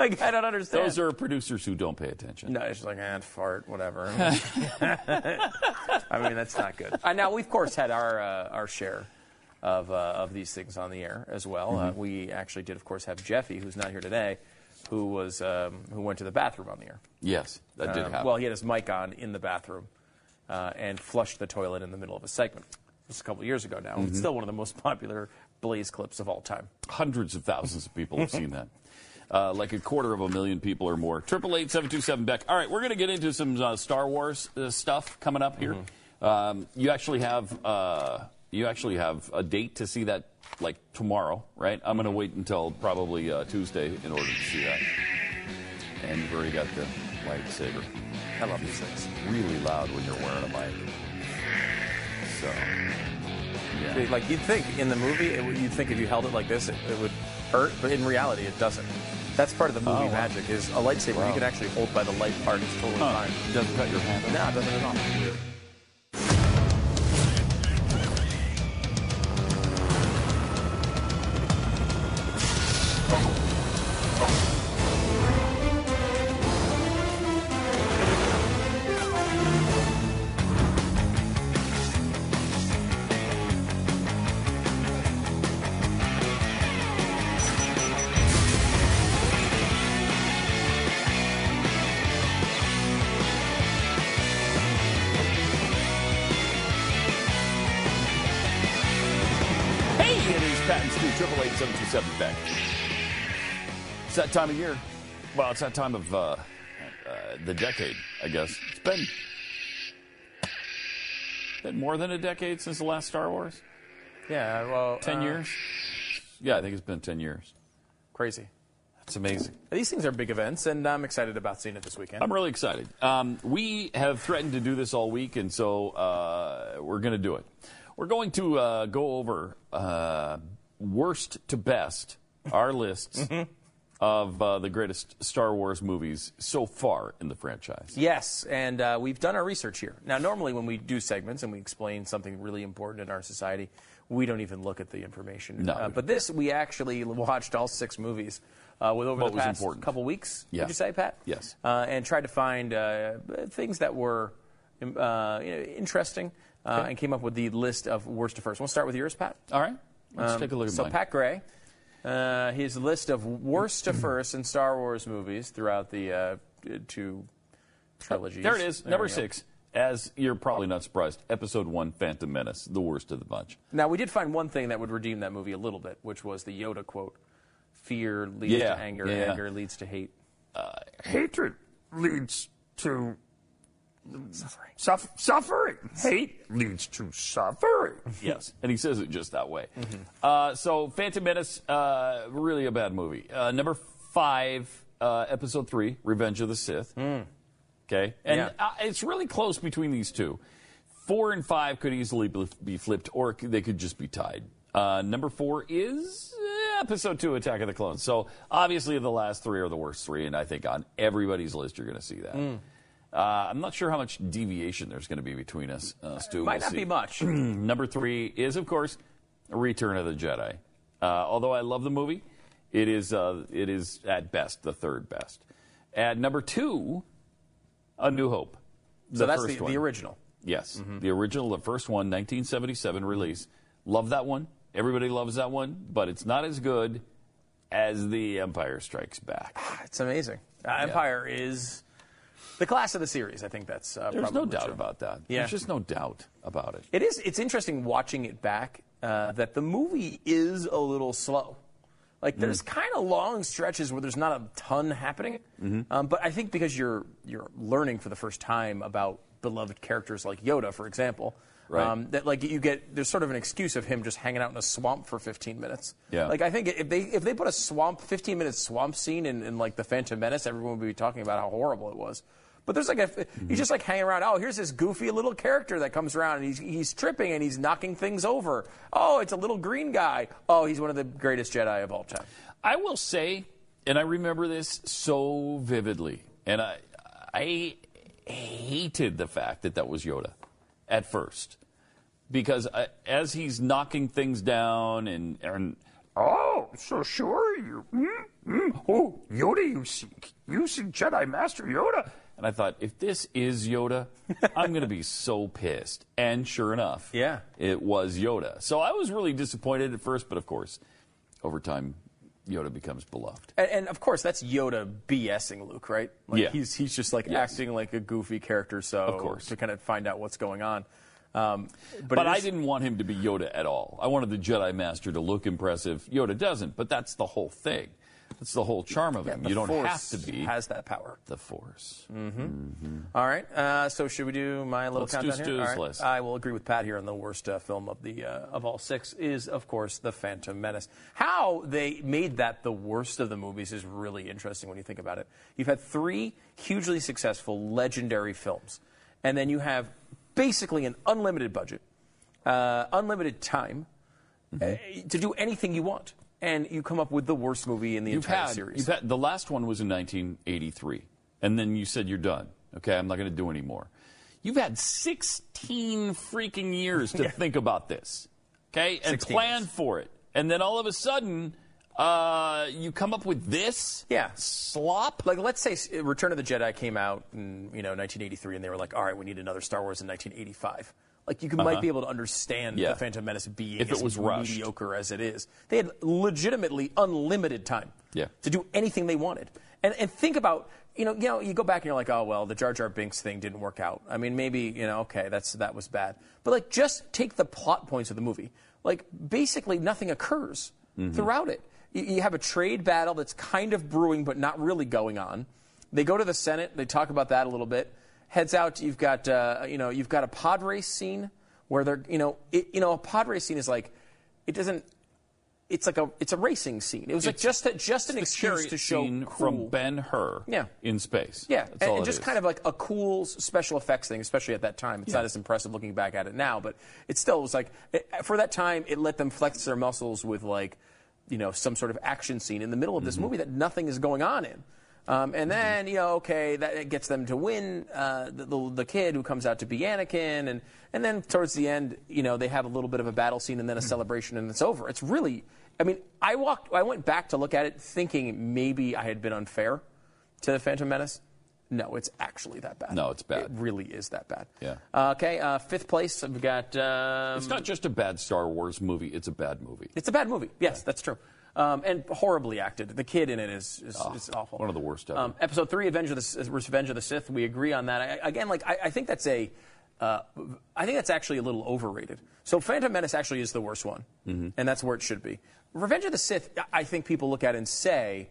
Like, I don't understand. Those are producers who don't pay attention. No, it's just like, eh, fart, whatever. I mean, that's not good. Uh, now, we, of course, had our, uh, our share of, uh, of these things on the air as well. Mm-hmm. uh, we actually did, of course, have Jeffy, who's not here today, who was um, who went to the bathroom on the air. Yes, that did um, happen. Well, he had his mic on in the bathroom uh, and flushed the toilet in the middle of a segment. This was a couple years ago now. Mm-hmm. It's still one of the most popular Blaze clips of all time. Hundreds of thousands of people have seen that. Uh, like a quarter of a million people or more. triple eight seven two seven Beck. All right, we're going to get into some uh, Star Wars uh, stuff coming up here. Mm-hmm. um, you actually have uh, you actually have a date to see that. Like tomorrow, right? I'm going to wait until probably uh, Tuesday in order to see that. And you've already got the lightsaber. I love these things. Really loud when you're wearing a mic. So, yeah. Like you'd think in the movie, it would, you'd think if you held it like this, it, it would hurt, but in reality, it doesn't. That's part of the movie oh, magic is a lightsaber. Wow. You can actually hold by the light part. It's totally huh. fine. It doesn't cut your hand off. No, it doesn't at all. Pat and Stu, triple eight seven two seven Beck. It's that time of year. Well, it's that time of uh, uh, the decade, I guess. It's been, been more than a decade since the last Star Wars. Yeah, well, ten uh, years. Yeah, I think it's been ten years. Crazy. That's amazing. These things are big events, and I'm excited about seeing it this weekend. I'm really excited. Um, we have threatened to do this all week, and so uh, we're going to do it. We're going to uh, go over. Uh, Worst to best, our lists mm-hmm. of uh, the greatest Star Wars movies so far in the franchise. Yes, and uh, we've done our research here. Now, normally when we do segments and we explain something really important in our society, we don't even look at the information. No, uh, but this, we actually watched all six movies uh, with over what the past couple weeks, yeah. would you say, Pat? Yes. Uh, and tried to find uh, things that were uh, you know, interesting uh, okay. and came up with the list of worst to first. We'll start with yours, Pat. All right. Let's um, take a look at so mine. Pat Gray, uh, his list of worst to first in Star Wars movies throughout the uh, two trilogies. Uh, there it is, there number six. Go. As you're probably not surprised, Episode One, Phantom Menace, the worst of the bunch. Now we did find one thing that would redeem that movie a little bit, which was the Yoda quote: "Fear leads yeah, to anger, yeah. anger leads to hate, uh, hatred leads to suffering. Suff suffering. Hate leads to suffering. Yes, and he says it just that way. Mm-hmm. uh, so, Phantom Menace, uh, really a bad movie. Uh, number five, uh, Episode Three, Revenge of the Sith. Mm. Okay, and yeah. uh, it's really close between these two. Four and five could easily be flipped, or they could just be tied. Uh, number four is episode two, Attack of the Clones. So obviously the last three are the worst three, and I think on everybody's list you're going to see that. Mm. Uh, I'm not sure how much deviation there's going to be between us, uh, Stu. Might we'll not see. be much. Number three is, of course, Return of the Jedi. Uh, although I love the movie, it is uh, it is at best the third best. At number two, A New Hope. So that's the, the original. Yes, mm-hmm. the original, the first one, nineteen seventy-seven release. Love that one. Everybody loves that one, but it's not as good as The Empire Strikes Back. It's amazing. Uh, yeah. Empire is the class of the series. I think that's uh, there's probably no doubt true. about that. Yeah. There's just no doubt about it. It is. It's interesting watching it back uh, that the movie is a little slow. Like there's mm. kind of long stretches where there's not a ton happening, mm-hmm. um, but I think because you're you're learning for the first time about beloved characters like Yoda, for example, right. um, that like you get there's sort of an excuse of him just hanging out in a swamp for fifteen minutes. Yeah. Like I think if they if they put a swamp fifteen minute swamp scene in, in like the Phantom Menace, everyone would be talking about how horrible it was. But there's like a mm-hmm. you just like hanging around. Oh, here's this goofy little character that comes around and he's he's tripping and he's knocking things over. Oh, it's a little green guy. Oh, he's one of the greatest Jedi of all time. I will say, and I remember this so vividly, and I I hated the fact that that was Yoda at first, because I, as he's knocking things down and and. Oh, so sure you. Mm, mm, oh, Yoda, you seek, you seek Jedi Master Yoda. And I thought, if this is Yoda, I'm going to be so pissed. And sure enough, yeah, it was Yoda. So I was really disappointed at first, but of course, over time, Yoda becomes beloved. And, and of course, that's Yoda BSing Luke, right? Like, yeah. He's, he's just like yes. acting like a goofy character, so of course. to kind of find out what's going on. Um, but but I didn't want him to be Yoda at all. I wanted the Jedi Master to look impressive. Yoda doesn't, but that's the whole thing. That's the whole charm of him. Yeah, you don't have to be. Has that power? The Force. Mm-hmm. Mm-hmm. All right. Uh, so should we do my little Let's countdown do Stu's here? All right. list. I will agree with Pat here on the worst uh, film of the uh, of all six is, of course, The Phantom Menace. How they made that the worst of the movies is really interesting when you think about it. You've had three hugely successful, legendary films, and then you have basically an unlimited budget, uh, unlimited time mm-hmm. uh, to do anything you want. And you come up with the worst movie in the you've entire had, series. You've had, the last one was in nineteen eighty-three, and then you said you're done. Okay, I'm not going to do any more. You've had sixteen freaking years to yeah. think about this, okay, and plan years. for it. And then all of a sudden, uh, you come up with this yeah. slop. Like, let's say Return of the Jedi came out in, you know, nineteen eighty-three, and they were like, all right, we need another Star Wars in nineteen eighty-five. Like, you could, uh-huh. might be able to understand yeah. The Phantom Menace being if as it was mediocre rushed. as it is. They had legitimately unlimited time yeah. to do anything they wanted. And and think about, you know, you know, you go back and you're like, oh, well, the Jar Jar Binks thing didn't work out. I mean, maybe, you know, okay, that's that was bad. But, like, just take the plot points of the movie. Like, basically nothing occurs mm-hmm. throughout it. You, you have a trade battle that's kind of brewing but not really going on. They go to the Senate. They talk about that a little bit. Heads out. You've got uh, you know you've got a pod race scene where they're you know it, you know a pod race scene is like it doesn't it's like a it's a racing scene. It was it's, like just a, just an excuse to show scene cool. from Ben-Hur yeah. in space. Yeah, That's and, all and it just is. kind of like a cool special effects thing, especially at that time. It's yeah. not as impressive looking back at it now, but it still was like it, for that time it let them flex their muscles with like you know some sort of action scene in the middle of this mm-hmm. movie that nothing is going on in. Um, and then, you know, okay, that gets them to win uh, the, the, the kid who comes out to be Anakin. And, and then towards the end, you know, they have a little bit of a battle scene and then a celebration and it's over. It's really, I mean, I walked, I went back to look at it thinking maybe I had been unfair to The Phantom Menace. No, it's actually that bad. No, it's bad. It really is that bad. Yeah. Uh, okay, uh, fifth place, I've got... Um, it's not just a bad Star Wars movie, it's a bad movie. It's a bad movie, yes, yeah. that's true. Um, and horribly acted. The kid in it is, is, oh, is awful. One of the worst ever. Um, episode three, Revenge of, the, Revenge of the Sith. We agree on that. I, again, like I, I think that's a, uh, I think that's actually a little overrated. So Phantom Menace actually is the worst one, mm-hmm. and that's where it should be. Revenge of the Sith, I think people look at and say,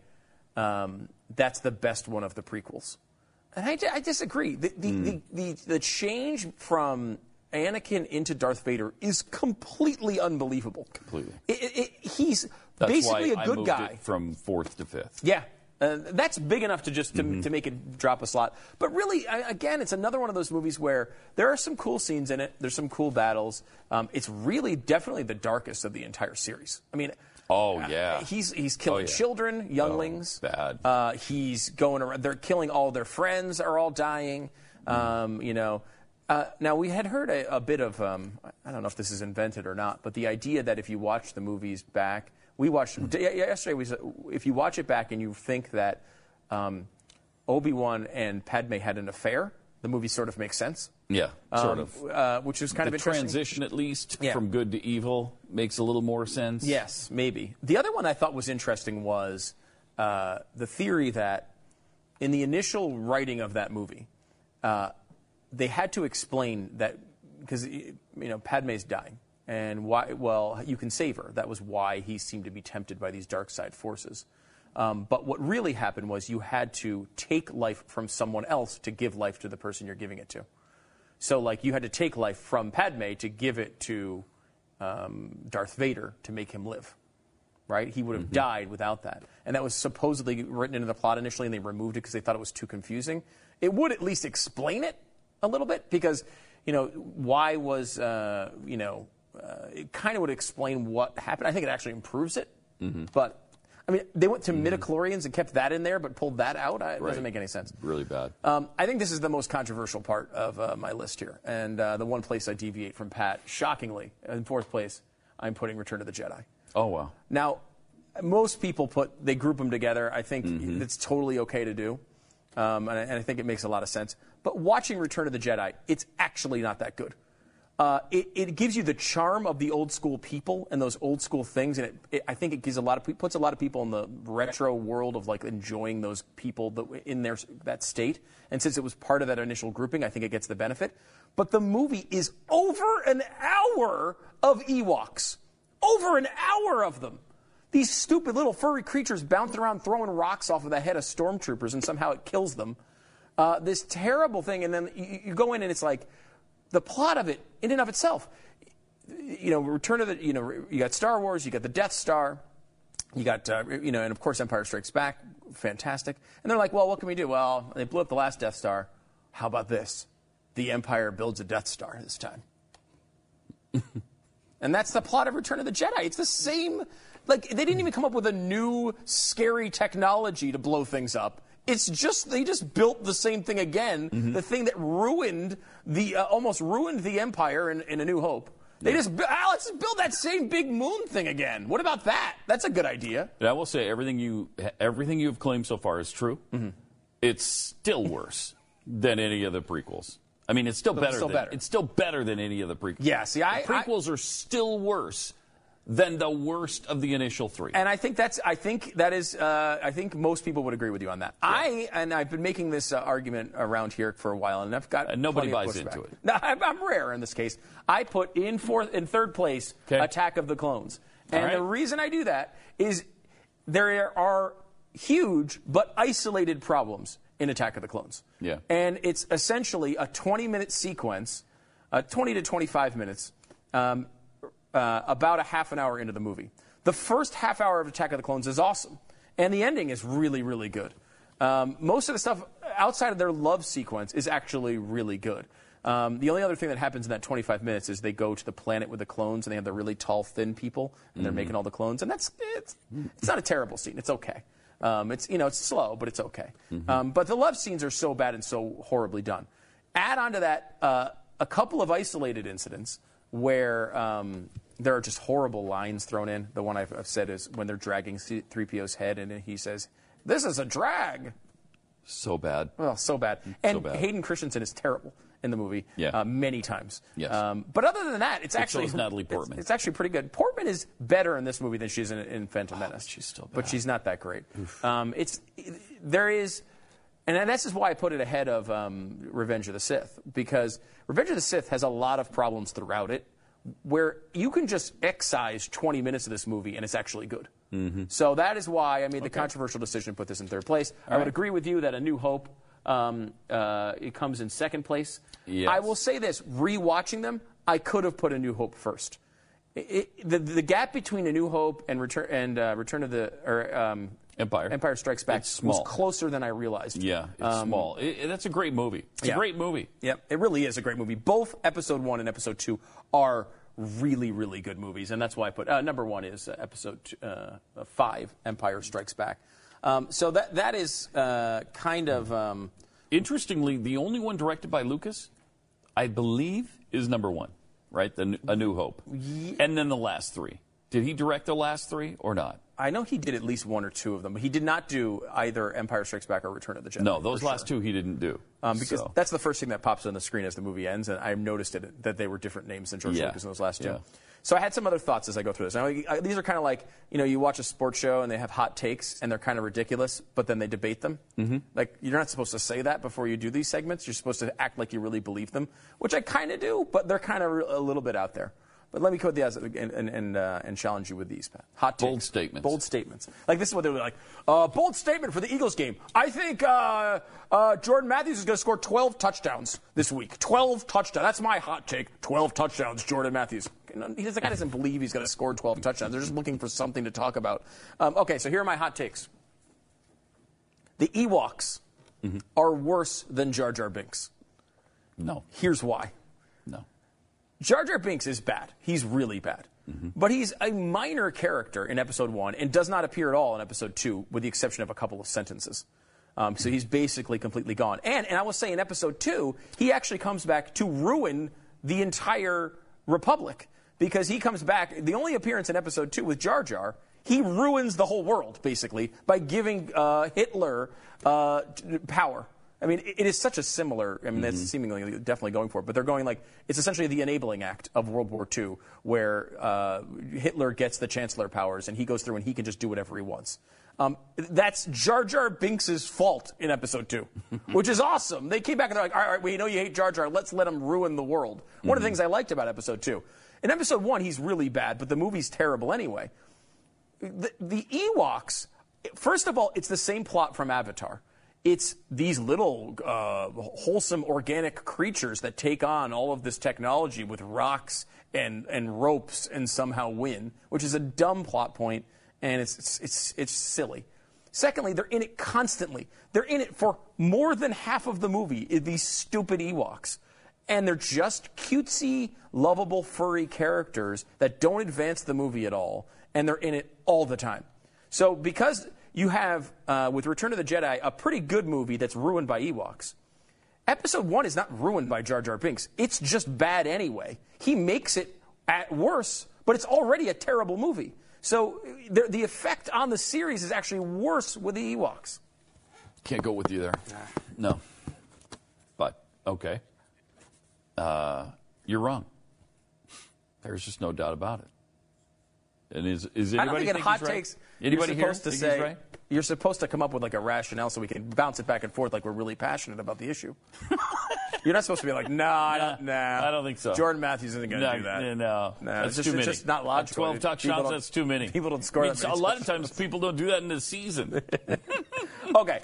um, that's the best one of the prequels. And I, I disagree. The the, mm. the the the change from Anakin into Darth Vader is completely unbelievable. Completely. It, it, it, he's That's basically why a good I moved guy. It from fourth to fifth. Yeah. Uh, that's big enough to just to, mm-hmm. to make it drop a slot. But really, I, again, it's another one of those movies where there are some cool scenes in it. There's some cool battles. Um, it's really definitely the darkest of the entire series. I mean, Oh yeah, uh, he's he's killing oh, yeah. children, younglings. Oh, bad. Uh, he's going around. They're killing all their friends. Are all dying. Mm. Um, you know. Uh, now we had heard a, a bit of um, I don't know if this is invented or not, but the idea that if you watch the movies back, we watched mm. d- yesterday. We if you watch it back and you think that um, Obi-Wan and Padme had an affair, the movie sort of makes sense. Yeah, um, sort of. Uh, which is kind the of interesting. The transition, at least, yeah. from good to evil makes a little more sense. Yes, maybe. The other one I thought was interesting was uh, the theory that in the initial writing of that movie, uh, they had to explain that because, you know, Padme's dying. And why? Well, you can save her. That was why he seemed to be tempted by these dark side forces. Um, but what really happened was you had to take life from someone else to give life to the person you're giving it to. So, like, you had to take life from Padme to give it to um, Darth Vader to make him live, right? He would have mm-hmm. died without that. And that was supposedly written into the plot initially, and they removed it because they thought it was too confusing. It would at least explain it a little bit because, you know, why was, uh, you know, uh, it kind of would explain what happened. I think it actually improves it. Mm-hmm. But, I mean, they went to mm-hmm. midichlorians and kept that in there but pulled that out. I, it right. doesn't make any sense. Really bad. Um, I think this is the most controversial part of uh, my list here. And uh, the one place I deviate from Pat, shockingly, in fourth place, I'm putting Return of the Jedi. Oh, wow. Now, most people put, they group them together. I think mm-hmm. it's totally okay to do. Um, and, I, and I think it makes a lot of sense. But watching Return of the Jedi, it's actually not that good. Uh, it, it gives you the charm of the old school people and those old school things, and it, it, I think it gives a lot of puts a lot of people in the retro world of like enjoying those people that, in their that state. And since it was part of that initial grouping, I think it gets the benefit. But the movie is over an hour of Ewoks, over an hour of them. These stupid little furry creatures bouncing around, throwing rocks off of the head of stormtroopers, and somehow it kills them. Uh, this terrible thing, and then you, you go in and it's like. The plot of it, in and of itself, you know, Return of the, you know, you got Star Wars, you got the Death Star, you got, uh, you know, and of course Empire Strikes Back, fantastic. And they're like, well, what can we do? Well, they blew up the last Death Star. How about this? The Empire builds a Death Star this time. And that's the plot of Return of the Jedi. It's the same, like, they didn't even come up with a new scary technology to blow things up. It's just, they just built the same thing again, mm-hmm. the thing that ruined the, uh, almost ruined the Empire in, in A New Hope. They yeah. just, ah, let's build that same big moon thing again. What about that? That's a good idea. And I will say, everything, you, everything you've claimed so far is true. Mm-hmm. It's still worse than any of the prequels. I mean, it's still, better, it's still than, better. It's still better than any of the prequels. Yeah, see, I... The prequels I, are still worse than the worst of the initial three. And I think that's, I think that is, uh, I think most people would agree with you on that. Yeah. I, and I've been making this uh, argument around here for a while, and I've got uh, nobody buys pushback. Into it. No, I'm, I'm rare in this case. I put in fourth, in third place, okay. Attack of the Clones. And right. the reason I do that is there are huge but isolated problems in Attack of the Clones. Yeah. And it's essentially a twenty-minute sequence, uh, twenty to twenty-five minutes, um, Uh, about a half an hour into the movie. The first half hour of Attack of the Clones is awesome, and the ending is really, really good. Um, most of the stuff outside of their love sequence is actually really good. Um, the only other thing that happens in that twenty-five minutes is they go to the planet with the clones, and they have the really tall, thin people, and they're mm-hmm. making all the clones, and that's it's, it's not a terrible scene. It's okay. Um, it's you know it's slow, but it's okay. Mm-hmm. Um, but the love scenes are so bad and so horribly done. Add on to that uh, a couple of isolated incidents where... Um, there are just horrible lines thrown in. The one I've, I've said is when they're dragging C three P O's head, and he says, "This is a drag." So bad. Well, so bad. And so bad. Hayden Christensen is terrible in the movie. Yeah. Uh, many times. Yes. Um, but other than that, it's it actually Natalie Portman. It's, it's actually pretty good. Portman is better in this movie than she is in, in Phantom oh, Menace. But she's still bad. But she's not that great. Um, it's there is, and that's just why I put it ahead of um, Revenge of the Sith, because Revenge of the Sith has a lot of problems throughout it, where you can just excise twenty minutes of this movie and it's actually good. Mm-hmm. So that is why I made the okay. controversial decision to put this in third place. All I right. would agree with you that A New Hope, um, uh, it comes in second place. Yes. I will say this, rewatching them, I could have put A New Hope first. It, it, the, the gap between A New Hope and Return and uh, Return of the or, um, Empire Empire Strikes Back was closer than I realized. Yeah, it's um, small. It, that's a great movie. It's yeah. a great movie. Yep, it really is a great movie. Both Episode One and Episode Two are really, really good movies, and that's why I put uh, number one is uh, episode two, uh, five, Empire Strikes Back. Um, so that that is uh, kind of um, interestingly the only one directed by Lucas, I believe, is number one, right? The A New Hope, yeah. And then the last three. Did he direct the last three or not? I know he did at least one or two of them, but he did not do either Empire Strikes Back or Return of the Jedi. No, those last sure. two he didn't do. Um, because so. that's the first thing that pops on the screen as the movie ends, and I noticed it, that they were different names than George yeah. Lucas in those last two. Yeah. So I had some other thoughts as I go through this. Now, I, these are kind of like, you know, you watch a sports show and they have hot takes and they're kind of ridiculous, but then they debate them. Mm-hmm. Like, you're not supposed to say that before you do these segments. You're supposed to act like you really believe them, which I kind of do, but they're kind of a little bit out there. But let me quote the and and, uh, and challenge you with these, Pat. Hot takes. Bold statements. Bold statements. Like this is what they were like. Uh, bold statement for the Eagles game. I think uh, uh, Jordan Matthews is going to score twelve touchdowns this week. twelve touchdowns. That's my hot take. twelve touchdowns, Jordan Matthews. He doesn't, the guy doesn't believe he's going to score twelve touchdowns. They're just looking for something to talk about. Um, okay, so here are my hot takes. The Ewoks mm-hmm. are worse than Jar Jar Binks. No. Here's why. No. Jar Jar Binks is bad. He's really bad. Mm-hmm. But he's a minor character in episode one and does not appear at all in episode two, with the exception of a couple of sentences. Um, so he's basically completely gone. And, and I will say in episode two, he actually comes back to ruin the entire Republic, because he comes back. The only appearance in episode two with Jar Jar, he ruins the whole world, basically, by giving uh, Hitler uh, power. I mean, it is such a similar, I mean, that's mm-hmm. seemingly definitely going for it, but they're going like, it's essentially the enabling act of World War Two, where uh, Hitler gets the Chancellor powers, and he goes through and he can just do whatever he wants. Um, that's Jar Jar Binks' fault in episode two, which is awesome. They came back and they're like, all right, all right, we know you hate Jar Jar, let's let him ruin the world. One mm-hmm. of the things I liked about episode two, in episode one, he's really bad, but the movie's terrible anyway. The, the Ewoks, first of all, it's the same plot from Avatar. It's these little uh, wholesome organic creatures that take on all of this technology with rocks and, and ropes and somehow win, which is a dumb plot point, and it's, it's, it's, it's silly. Secondly, they're in it constantly. They're in it for more than half of the movie, these stupid Ewoks. And they're just cutesy, lovable, furry characters that don't advance the movie at all, and they're in it all the time. So because... You have, uh, with Return of the Jedi, a pretty good movie that's ruined by Ewoks. Episode one is not ruined by Jar Jar Binks. It's just bad anyway. He makes it at worse, but it's already a terrible movie. So the, the effect on the series is actually worse with the Ewoks. Can't go with you there. No. But, okay. Uh, you're wrong. There's just no doubt about it. And is, is anybody I don't think in hot takes, right? Anybody you're supposed here to say, right? You're supposed to come up with like a rationale so we can bounce it back and forth like we're really passionate about the issue. You're not supposed to be like, no, nah, I don't, nah. I don't think so. Jordan Matthews isn't going to no, do that. No, no. That's it's just, too many. It's just not logical. At twelve touchdowns, that's too many. People don't score I mean, that many. A lot of times people don't do that in the season. Okay.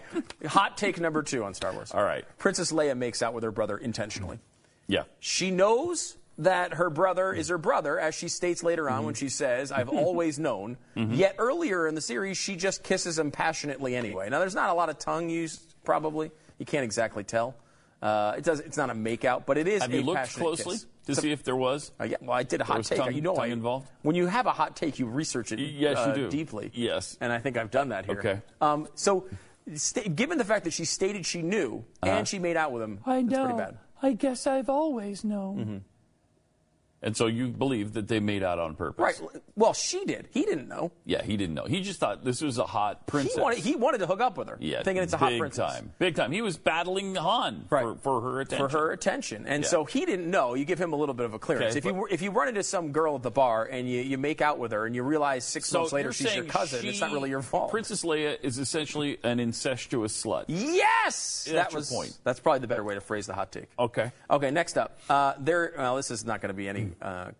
Hot take number two on Star Wars. All right. Princess Leia makes out with her brother intentionally. Yeah. She knows... that her brother is her brother, as she states later on mm-hmm. when she says, I've always known. Mm-hmm. Yet earlier in the series, she just kisses him passionately anyway. Now, there's not a lot of tongue used, probably. You can't exactly tell. Uh, it does, it's not a make-out, but it is a passionate kiss. Have you looked closely to see if there was? Uh, yeah, well, I did a hot take. You know, involved? When you have a hot take, you research it yes, uh, you do. deeply. Yes. And I think I've done that here. Okay. Um, so, st- given the fact that she stated she knew, uh-huh. and she made out with him, I know. Pretty bad. I guess I've always known. Mm-hmm. And so you believe that they made out on purpose. Right. Well, she did. He didn't know. Yeah, he didn't know. He just thought this was a hot princess. He wanted, he wanted to hook up with her, yeah, thinking it's a hot princess. Big time. Big time. He was battling Han right. for, for her attention. For her attention. And yeah. so he didn't know. You give him a little bit of a clearance. Okay, if, you, if you run into some girl at the bar and you, you make out with her and you realize six so months later she's your cousin, she, it's not really your fault. Princess Leia is essentially an incestuous slut. Yes! That's that was, your point. That's probably the better way to phrase the hot take. Okay. Okay, next up. Uh, there. Well, this is not going to be any... Uh,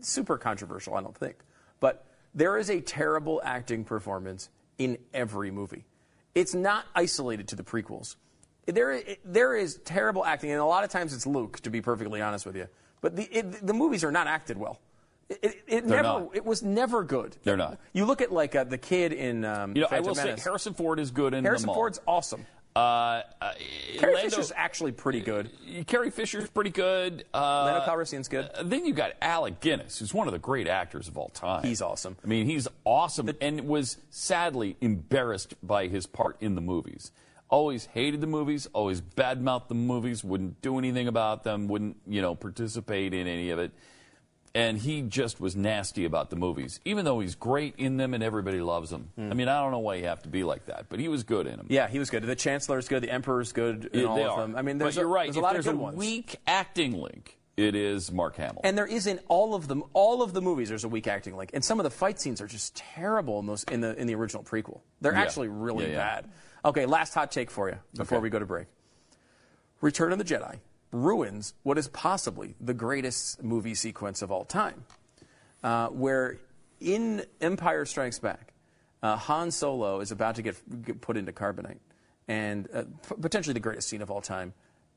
super controversial, I don't think. But there is a terrible acting performance in every movie. It's not isolated to the prequels. There, there is terrible acting, and a lot of times it's Luke, to be perfectly honest with you. But the it, the movies are not acted well. It, it never. Not. It was never good. They're not. You look at like uh, the kid in. Um, you know, Phantom I will Menace. say Harrison Ford is good in. Harrison the Ford's awesome. Uh, uh, Carrie Lando, Fisher's actually pretty good. Uh, Carrie Fisher's pretty good. Uh, Lando Calrissian's good. Uh, then you got Alec Guinness, who's one of the great actors of all time. He's awesome. I mean, he's awesome, the, and was sadly embarrassed by his part in the movies. Always hated the movies. Always badmouthed the movies. Wouldn't do anything about them. Wouldn't, you know, participate in any of it. And he just was nasty about the movies, even though he's great in them and everybody loves him. Mm. I mean, I don't know why you have to be like that, but he was good in them. Yeah, he was good. The Chancellor's good. The Emperor's good in yeah, all of are. them. I mean, there's, but you're a, right. there's a lot there's of good a ones. Weak acting link. It is Mark Hamill. And there is in all of them, all of the movies, there's a weak acting link. And some of the fight scenes are just terrible in, those, in, the, in the original prequel. They're yeah. actually really yeah, yeah. bad. Okay, last hot take for you before okay. we go to break. Return of the Jedi ruins what is possibly the greatest movie sequence of all time, uh, where in Empire Strikes Back, uh, Han Solo is about to get, get put into carbonite, and uh, p potentially the greatest scene of all time.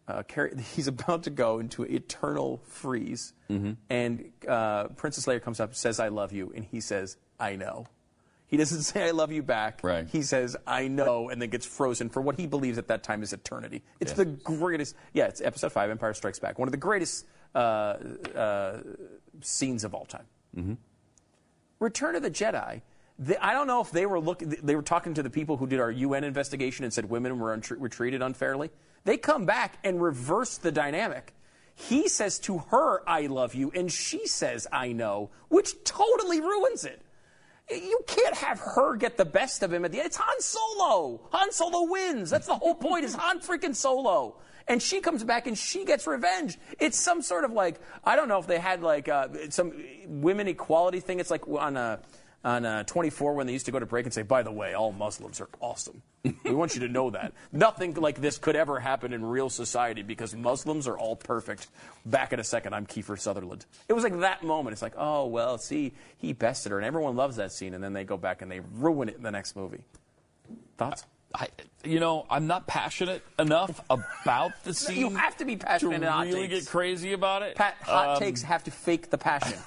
Uh, he's about to go into eternal freeze, mm-hmm. and uh, Princess Leia comes up, says, "I love you," and he says, "I know." He doesn't say, "I love you" back. Right. He says, "I know," and then gets frozen for what he believes at that time is eternity. It's yeah. the greatest. Yeah, it's Episode five, Empire Strikes Back. One of the greatest uh, uh, scenes of all time. Mm-hmm. Return of the Jedi. They, I don't know if they were looking. They were talking to the people who did our U N investigation and said women were, were treated unfairly. They come back and reverse the dynamic. He says to her, "I love you," and she says, "I know," which totally ruins it. You can't have her get the best of him at the end. It's Han Solo. Han Solo wins. That's the whole point, is Han freaking Solo. And she comes back and she gets revenge. It's some sort of like, I don't know if they had like uh, some women equality thing. It's like on a, on a twenty-four when they used to go to break and say, "By the way, all Muslims are awesome. We want you to know that. Nothing like this could ever happen in real society because Muslims are all perfect. Back in a second, I'm Kiefer Sutherland." It was like that moment. It's like, oh, well, see, he bested her. And everyone loves that scene. And then they go back and they ruin it in the next movie. Thoughts? I, you know, I'm not passionate enough about the scene. You have to be passionate to really get crazy about it. Pat, hot um, takes have to fake the passion.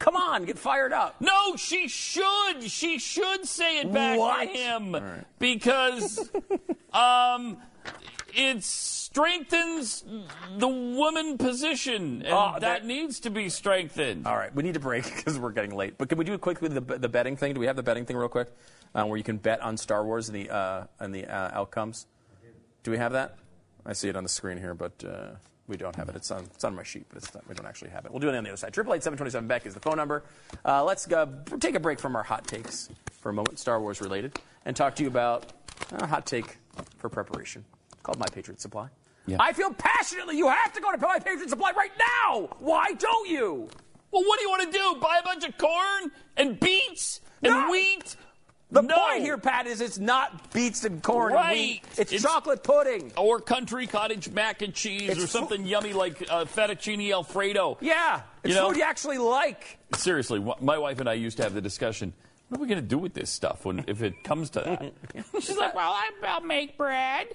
Come on, get fired up. No, she should. She should say it back what? to him right. because um, it strengthens the woman position, and oh, that, that needs to be strengthened. All right, we need to break because we're getting late. But can we do it quickly, the, the betting thing? Do we have the betting thing real quick? Uh, where you can bet on Star Wars and the, uh, and the uh, outcomes. Do we have that? I see it on the screen here, but uh, we don't have it. It's on, it's on my sheet, but it's not, we don't actually have it. We'll do it on the other side. triple eight, seven two seven, B E C is the phone number. Uh, let's go, take a break from our hot takes for a moment, Star Wars related, and talk to you about a hot take for preparation called My Patriot Supply. Yeah. I feel passionately you have to go to My Patriot Supply right now. Why don't you? Well, what do you want to do? Buy a bunch of corn and beets and no. wheat? The no. point here, Pat, is it's not beets and corn right. and wheat. It's, it's chocolate pudding. Or country cottage mac and cheese it's or something yummy like uh, fettuccine alfredo. Yeah, it's you know? food you actually like. Seriously, my wife and I used to have the discussion, what are we going to do with this stuff when if it comes to that? She's like, well, I'll make bread.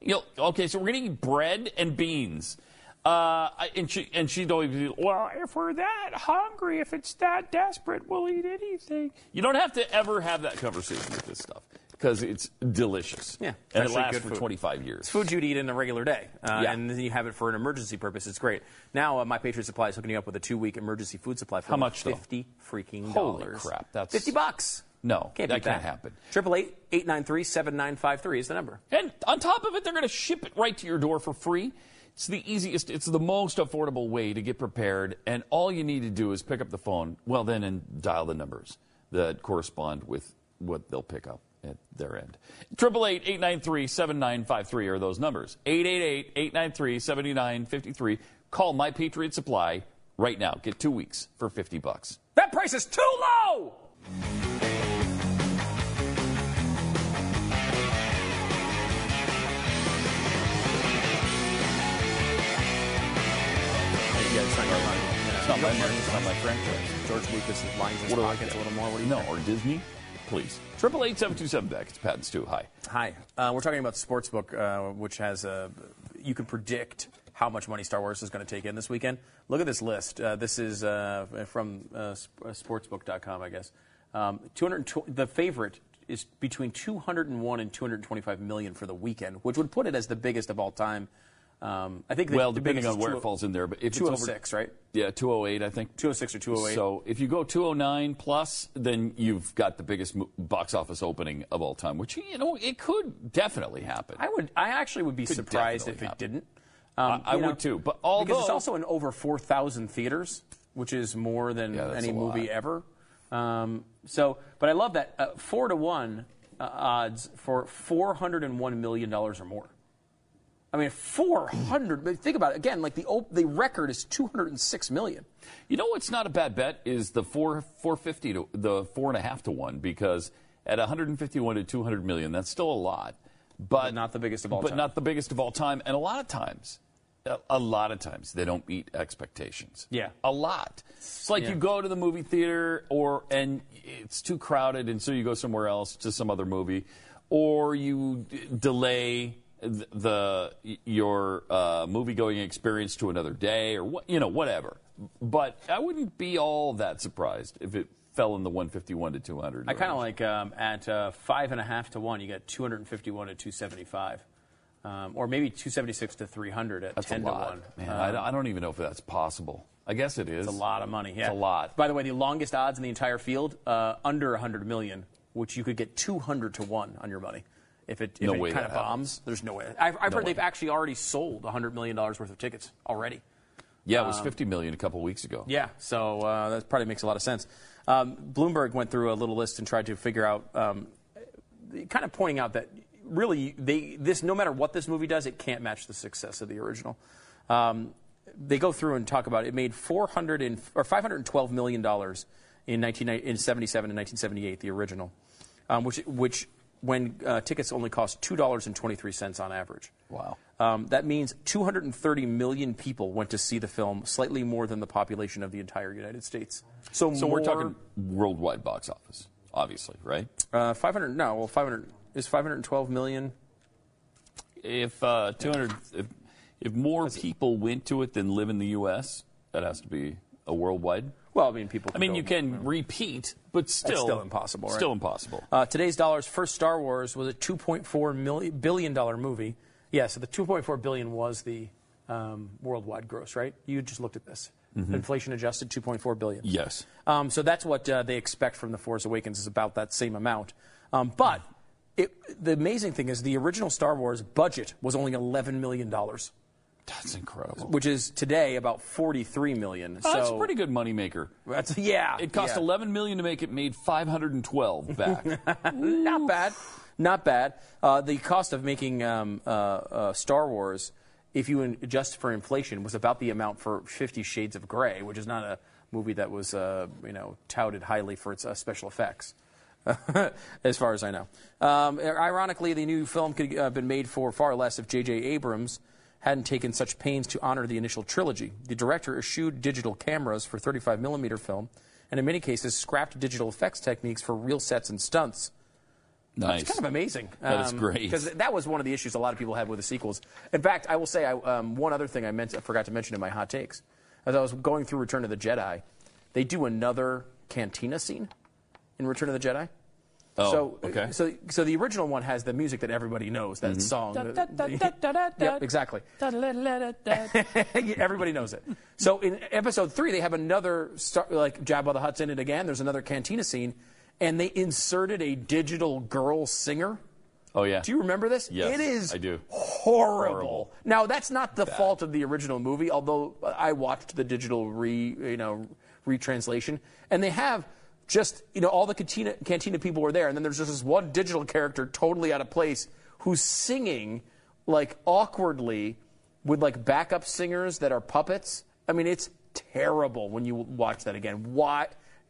You know, okay, so we're going to eat bread and beans. Uh, and she and she'd always be, well, if we're that hungry, if it's that desperate, we'll eat anything. You don't have to ever have that conversation with this stuff because it's delicious. Yeah, it's and it lasts for food. twenty-five years. It's food you'd eat in a regular day, uh, yeah. and then you have it for an emergency purpose. It's great. Now, uh, My Patriot Supply is hooking you up with a two-week emergency food supply for how much? Fifty though? freaking Holy dollars. Holy crap! That's fifty bucks. No, can't that can't that. happen. triple eight, eight nine three, seven nine five three is the number. And on top of it, they're going to ship it right to your door for free. It's the easiest, it's the most affordable way to get prepared, and all you need to do is pick up the phone, well then, and dial the numbers that correspond with what they'll pick up at their end. triple eight, eight nine three, seven nine five three are those numbers. eight eight eight, eight nine three, seven nine five three. Call My Patriot Supply right now. Get two weeks for fifty bucks. That price is too low! It's not, my money, it's not my franchise. George Lucas lines his pockets a little more. What do you No, think? Or Disney, please. triple eight, seven two seven, B E C. It's Pat and Stu. Hi. Hi. Uh, we're talking about Sportsbook, uh, which has a... You can predict how much money Star Wars is going to take in this weekend. Look at this list. Uh, this is uh, from uh, sportsbook dot com, I guess. Um, two hundred twenty, the favorite is between two hundred one and two hundred twenty-five million for the weekend, which would put it as the biggest of all time. Um, I think. The, well, the depending on where it falls in there, but if two oh six, over, right? Yeah, two oh eight, I think. two oh six or two oh eight. So if you go two oh nine plus, then you've got the biggest box office opening of all time, which, you know, it could definitely happen. I would. I actually would be could surprised if happen. it didn't. Um, I, I would know, too, but although, because it's also in over four thousand theaters, which is more than yeah, any movie lot. ever. Um, so, but I love that uh, four to one uh, odds for four hundred one million dollars or more. I mean, four hundred. Think about it again. Like the op the record is two hundred six million. You know what's not a bad bet is the four four fifty to the four and a half to one, because at one hundred fifty-one to two hundred million, that's still a lot, but, but not the biggest of all. But time. not the biggest of all time, and a lot of times, a lot of times they don't meet expectations. Yeah, a lot. It's like yeah. you go to the movie theater, or and it's too crowded, and so you go somewhere else to some other movie, or you d delay. the your uh, movie going experience to another day, or what, you know, whatever. But I wouldn't be all that surprised if it fell in the one fifty-one to two hundred. I kind of like um, at uh, five and a half to one, you got two hundred fifty-one to two seventy-five, um, or maybe two seventy-six to three hundred at that's ten a lot. to one. Man, um, I, I don't even know if that's possible. I guess it is. It's a lot of money. Yeah, it's a lot. By the way, the longest odds in the entire field uh, under one hundred million, which you could get two hundred to one on your money. If it, if no it kind of bombs, happens. there's no way. I've, I've no heard way. They've actually already sold one hundred million dollars worth of tickets already. Yeah, it was um, fifty million dollars a couple of weeks ago. Yeah, so uh, that probably makes a lot of sense. Um, Bloomberg went through a little list and tried to figure out, um, kind of pointing out that really, they this no matter what this movie does, it can't match the success of the original. Um, they go through and talk about it. It made four hundred and, or five hundred twelve million dollars in, nineteen, in seventy-seven and nineteen seventy-eight, the original, um, which which... when uh, tickets only cost two dollars and twenty-three cents on average. Wow. Um, that means two hundred thirty million people went to see the film, slightly more than the population of the entire United States. So, so more, we're talking worldwide box office, obviously, right? Uh, five hundred, no, well, five hundred, is five hundred twelve million? If uh, two hundred, if, if more That's people it. went to it than live in the U S, that has to be a worldwide. Well, I mean, people. Can I mean, go, you can you know, repeat, but still, that's still impossible. Right? Still impossible. Uh, today's dollars. First Star Wars was a two point four billion dollar movie. Yeah, so the two point four billion was the um, worldwide gross, right? You just looked at this, mm-hmm. inflation adjusted, two point four billion. Yes. Um, so that's what uh, they expect from The Force Awakens, is about that same amount. Um, but it, the amazing thing is the original Star Wars budget was only eleven million dollars. That's incredible. Which is today about forty-three million dollars. Oh, so that's a pretty good moneymaker. That's, yeah. It cost yeah. eleven million dollars to make it, made five hundred twelve back. Not bad. Not bad. Uh, the cost of making um, uh, uh, Star Wars, if you adjust for inflation, was about the amount for Fifty Shades of Grey, which is not a movie that was uh, you know, touted highly for its uh, special effects. As far as I know. Um, ironically, the new film could have been made for far less if J J Abrams hadn't taken such pains to honor the initial trilogy. The director eschewed digital cameras for thirty-five millimeter film, and in many cases scrapped digital effects techniques for real sets and stunts. Nice. It's kind of amazing. Um, that is great. Because that was one of the issues a lot of people had with the sequels. In fact, I will say I, um, one other thing I, meant, I forgot to mention in my hot takes. As I was going through Return of the Jedi, they do another cantina scene in Return of the Jedi. Oh, so, okay. so, so the original one has the music that everybody knows, that mm-hmm. song. Da, da, da, da, da, da, yeah, exactly. Da, da, da, da, da. Everybody knows it. So in episode three, they have another, star, like Jabba the Hutt's in it again. There's another cantina scene, and they inserted a digital girl singer. Oh, yeah. Do you remember this? Yes, it is I do. Horrible. horrible. Now, that's not the Bad. fault of the original movie, although I watched the digital re, you know, retranslation, and they have... Just, you know, all the cantina, cantina people were there, and then there's just this one digital character totally out of place who's singing, like, awkwardly with, like, backup singers that are puppets. I mean, it's terrible when you watch that again. Why?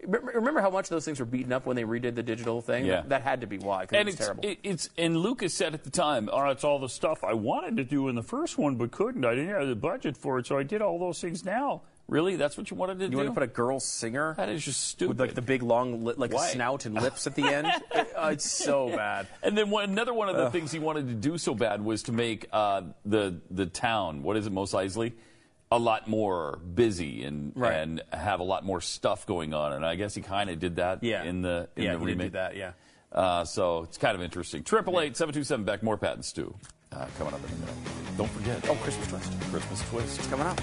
Remember how much those things were beaten up when they redid the digital thing? Yeah. That had to be why, because it was it's, terrible. It, it's, and Lucas said at the time, oh, it's all the stuff I wanted to do in the first one but couldn't. I didn't have the budget for it, so I did all those things now. Really? That's what you wanted to you do? You wanted to put a girl singer? That is just stupid. With like the big long li like snout and lips at the end? uh, it's so bad. And then one, another one of the Ugh. things he wanted to do so bad was to make uh, the the town, what is it, Mos Eisley, a lot more busy and right. and have a lot more stuff going on. And I guess he kind of did that yeah. in the in yeah, the remake. Yeah, he did that, yeah. Uh, so it's kind of interesting. triple eight, seven two seven, B E C, more Pat and Stu uh, coming up in a minute. Don't forget. Oh, Christmas Twist. Christmas Twist. It's coming up.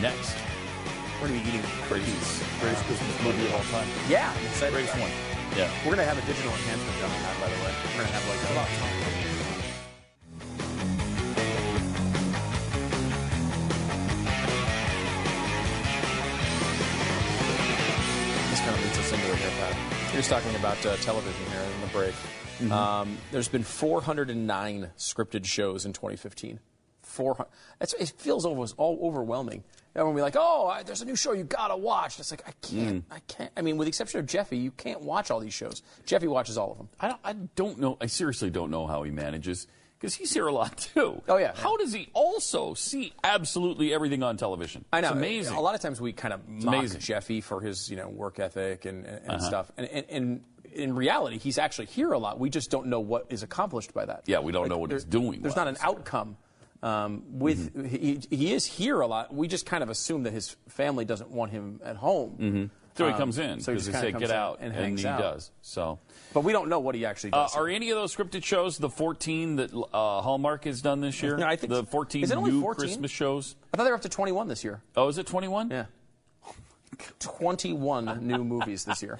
Next. We're going to be eating crazies. Greatest uh, Christmas movie of all time. Yeah. I'm excited. Greatest one. Yeah. We're going to have a digital enhancement coming out, by the way. We're going to have like a lot of time. You're just talking about uh, television here in the break. Mm-hmm. Um, there's been four hundred nine scripted shows in twenty fifteen. four hundred. That's, it feels almost all overwhelming. And when we're like, oh, I, there's a new show you gotta watch. It's like I can't, mm. I can't. I mean, with the exception of Jeffy, you can't watch all these shows. Jeffy watches all of them. I don't, I don't know. I seriously don't know how he manages because he's here a lot too. Oh yeah. How does he also see absolutely everything on television? I know. It's amazing. A lot of times we kind of mock amazing. Jeffy for his, you know, work ethic and and uh-huh. stuff. And, and and in reality, he's actually here a lot. We just don't know what is accomplished by that. Yeah, we don't like, know what there, he's doing. There's well, not an so. outcome. Um, with mm-hmm. he, he is here a lot. We just kind of assume that his family doesn't want him at home. Mm-hmm. So um, he comes in. So he just they say, "Get out," and, and he out. does. So, but we don't know what he actually does. Uh, are any of those scripted shows the fourteen that uh, Hallmark has done this year? No, I think the fourteen is it only new fourteen? Christmas shows. I thought they were up to twenty-one this year. Oh, is it twenty-one? Yeah. twenty-one new movies this year.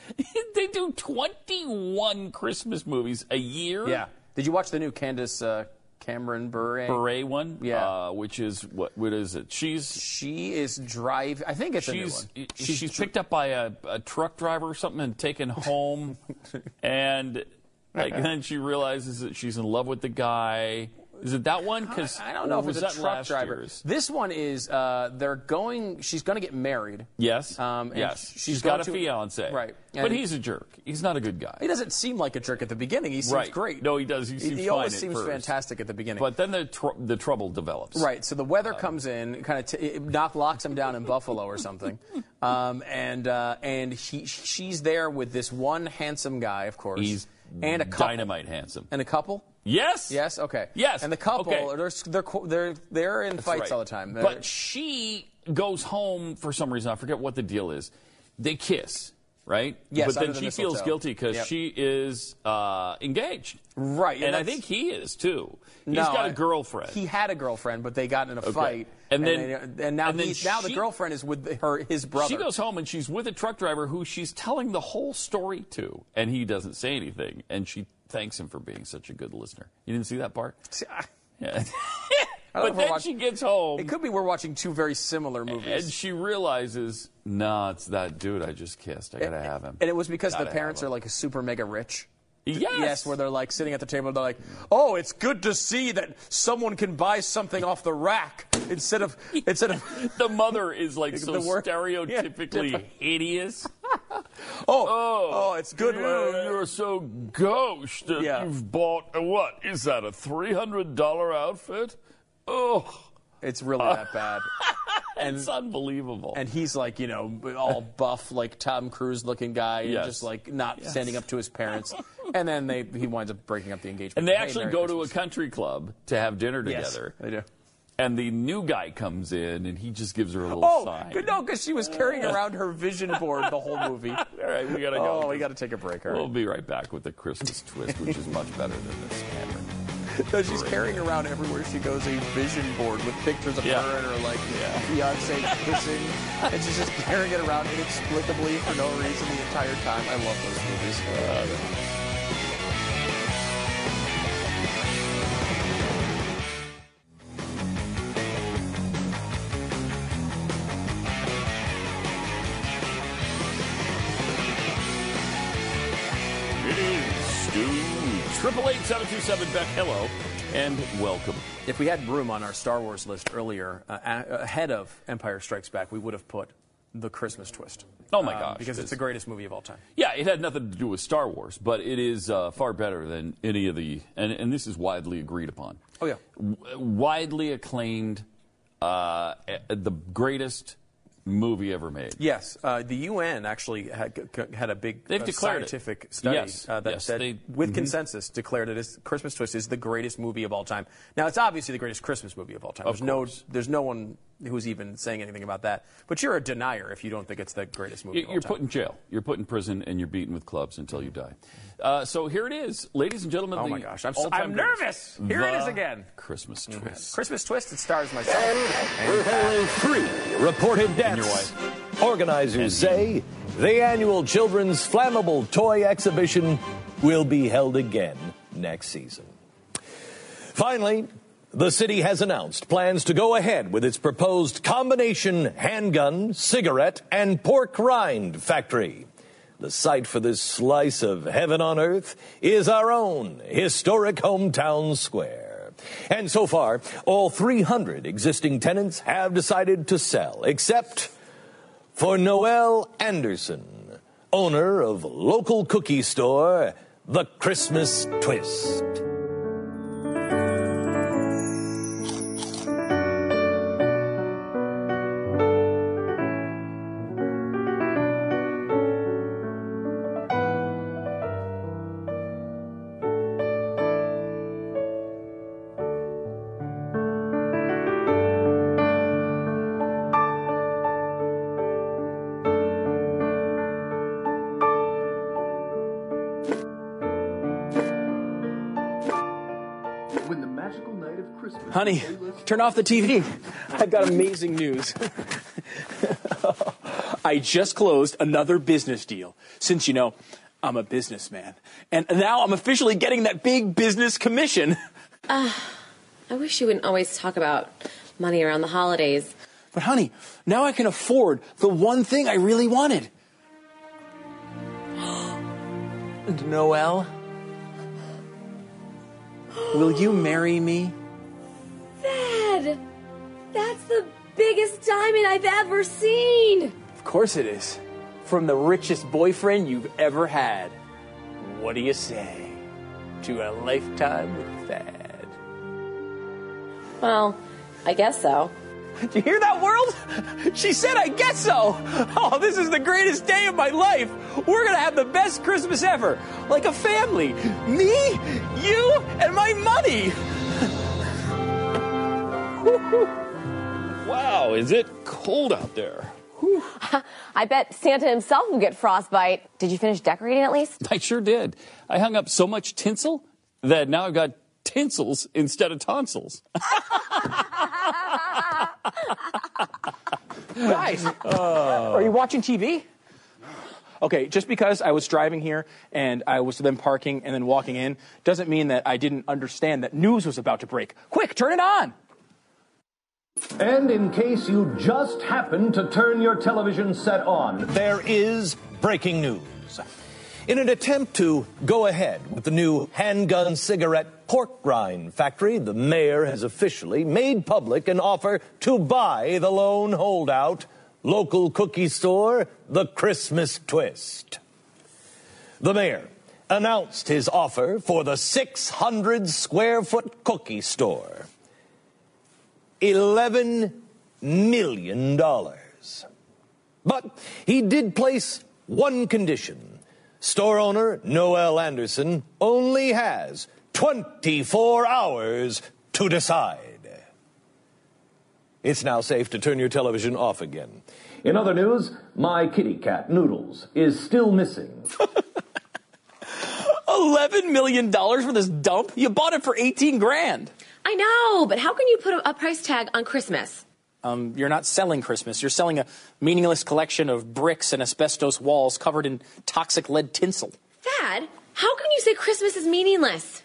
They do twenty-one Christmas movies a year. Yeah. Did you watch the new Candace? Uh, Cameron Bure. Bure one? Yeah. Uh, which is, what? what is it? She's... She is driving... I think it's she's, a new one. She's, she's picked up by a, a truck driver or something and taken home. and like, then she realizes that she's in love with the guy. Is it that one? Because I, I don't know if it's a truck driver. Year's? This one is, uh, they're going... She's going to get married. Yes. Um, and yes. She's, she's got a to, fiancé. Right. And but he's a jerk. He's not a good guy. He doesn't seem like a jerk at the beginning. He seems right. great. No, he does. He seems he, he fine always at seems first. fantastic at the beginning. But then the tr the trouble develops. Right. So the weather um, comes in, kind of t knock locks him down in Buffalo or something, um, and uh, and he she's there with this one handsome guy, of course. He's and a couple. dynamite handsome. And a couple. Yes. Yes. Okay. Yes. And the couple, okay. they're they're they're they're in That's fights right. all the time. They're, but she goes home for some reason. I forget what the deal is. They kiss. Right? Yes, but then she feels guilty because yep. she is uh, engaged. Right. And, and I think he is, too. He's no, got a girlfriend. He had a girlfriend, but they got in a okay. fight. And, and then they, and now, and then she, now the girlfriend is with her his brother. She goes home, and she's with a truck driver who she's telling the whole story to, and he doesn't say anything. And she thanks him for being such a good listener. You didn't see that part? Yeah. But then watching, she gets home. It could be we're watching two very similar movies. And she realizes, nah, it's that dude I just kissed. I got to have him. And it was because gotta the parents are like super mega rich. Yes. Yes, where they're like sitting at the table and they're like, oh, it's good to see that someone can buy something off the rack instead of... instead of The mother is like so stereotypically yeah, hideous. oh, oh, oh, it's good. You're, you're so gauche that yeah. you've bought, a, what, is that a three hundred dollar outfit? Oh, it's really that bad. And, it's unbelievable. And he's like, you know, all buff, like Tom Cruise looking guy, yes. and just like not yes. standing up to his parents. And then they he winds up breaking up the engagement. And they actually hey, go Christmas. to a country club to have dinner together. Yes, they do. And the new guy comes in, and he just gives her a little oh, sign. Oh, no, because she was carrying around her vision board the whole movie. All right, we gotta go. Oh, we gotta take a break. All right. We'll be right back with the Christmas twist, which is much better than this, Cameron. No, she's carrying around everywhere she goes a vision board with pictures of yeah. her and her like yeah. fiance kissing, and she's just carrying it around inexplicably for no reason the entire time. I love those movies. Uh, triple eight, seven two seven, B E C, hello, and welcome. If we had room on our Star Wars list earlier, uh, ahead of Empire Strikes Back, we would have put The Christmas Twist. Oh, my gosh. Uh, because it's, it's the greatest movie of all time. Yeah, it had nothing to do with Star Wars, but it is uh, far better than any of the, and, and this is widely agreed upon. Oh, yeah. W widely acclaimed, uh, the greatest movie ever made. Yes. Uh, the U N actually had, had a big They've uh, declared scientific it. study yes. uh, that, yes, that they, with mm-hmm. consensus, declared it as Christmas Twist is the greatest movie of all time. Now, it's obviously the greatest Christmas movie of all time. Of there's, no, there's no one who's even saying anything about that. But you're a denier if you don't think it's the greatest movie you're of all time. You're put in jail. You're put in prison, and you're beaten with clubs until you die. Uh, so here it is, ladies and gentlemen. Oh, my gosh. I'm, so, I'm nervous. Here the it is again. Christmas Twist. Mm-hmm. Christmas Twist. It stars myself. And we're having three reported deaths. Your wife. Organizers say the annual children's flammable toy exhibition will be held again next season. Finally, the city has announced plans to go ahead with its proposed combination handgun, cigarette, and pork rind factory. The site for this slice of heaven on earth is our own historic hometown square. And so far, all three hundred existing tenants have decided to sell, except for Noel Anderson, owner of local cookie store, The Christmas Twist. Honey, turn off the T V. I've got amazing news. I just closed another business deal. Since, you know, I'm a businessman. And now I'm officially getting that big business commission. Uh, I wish you wouldn't always talk about money around the holidays. But, honey, now I can afford the one thing I really wanted. And Noel, will you marry me? That's the biggest diamond I've ever seen. Of course it is. From the richest boyfriend you've ever had. What do you say to a lifetime with Thad? Well, I guess so. Do you hear that, world? She said, I guess so. Oh, this is the greatest day of my life. We're going to have the best Christmas ever. Like a family. Me, you, and my money. Wow, is it cold out there? Whew. I bet Santa himself will get frostbite. Did you finish decorating at least? I sure did. I hung up so much tinsel that now I've got tinsels instead of tonsils. Guys, uh, are you watching T V? Okay, just because I was driving here and I was then parking and then walking in doesn't mean that I didn't understand that news was about to break. Quick, turn it on! And in case you just happened to turn your television set on, there is breaking news. In an attempt to go ahead with the new handgun cigarette pork rind factory, the mayor has officially made public an offer to buy the lone holdout local cookie store, The Christmas Twist. The mayor announced his offer for the six hundred square foot cookie store. eleven million dollars. But he did place one condition. Store owner Noel Anderson only has twenty-four hours to decide. It's now safe to turn your television off again. In other news, my kitty cat, Noodles, is still missing. eleven million dollars for this dump? You bought it for eighteen grand. I know, but how can you put a price tag on Christmas? Um, you're not selling Christmas. You're selling a meaningless collection of bricks and asbestos walls covered in toxic lead tinsel. Thad, how can you say Christmas is meaningless?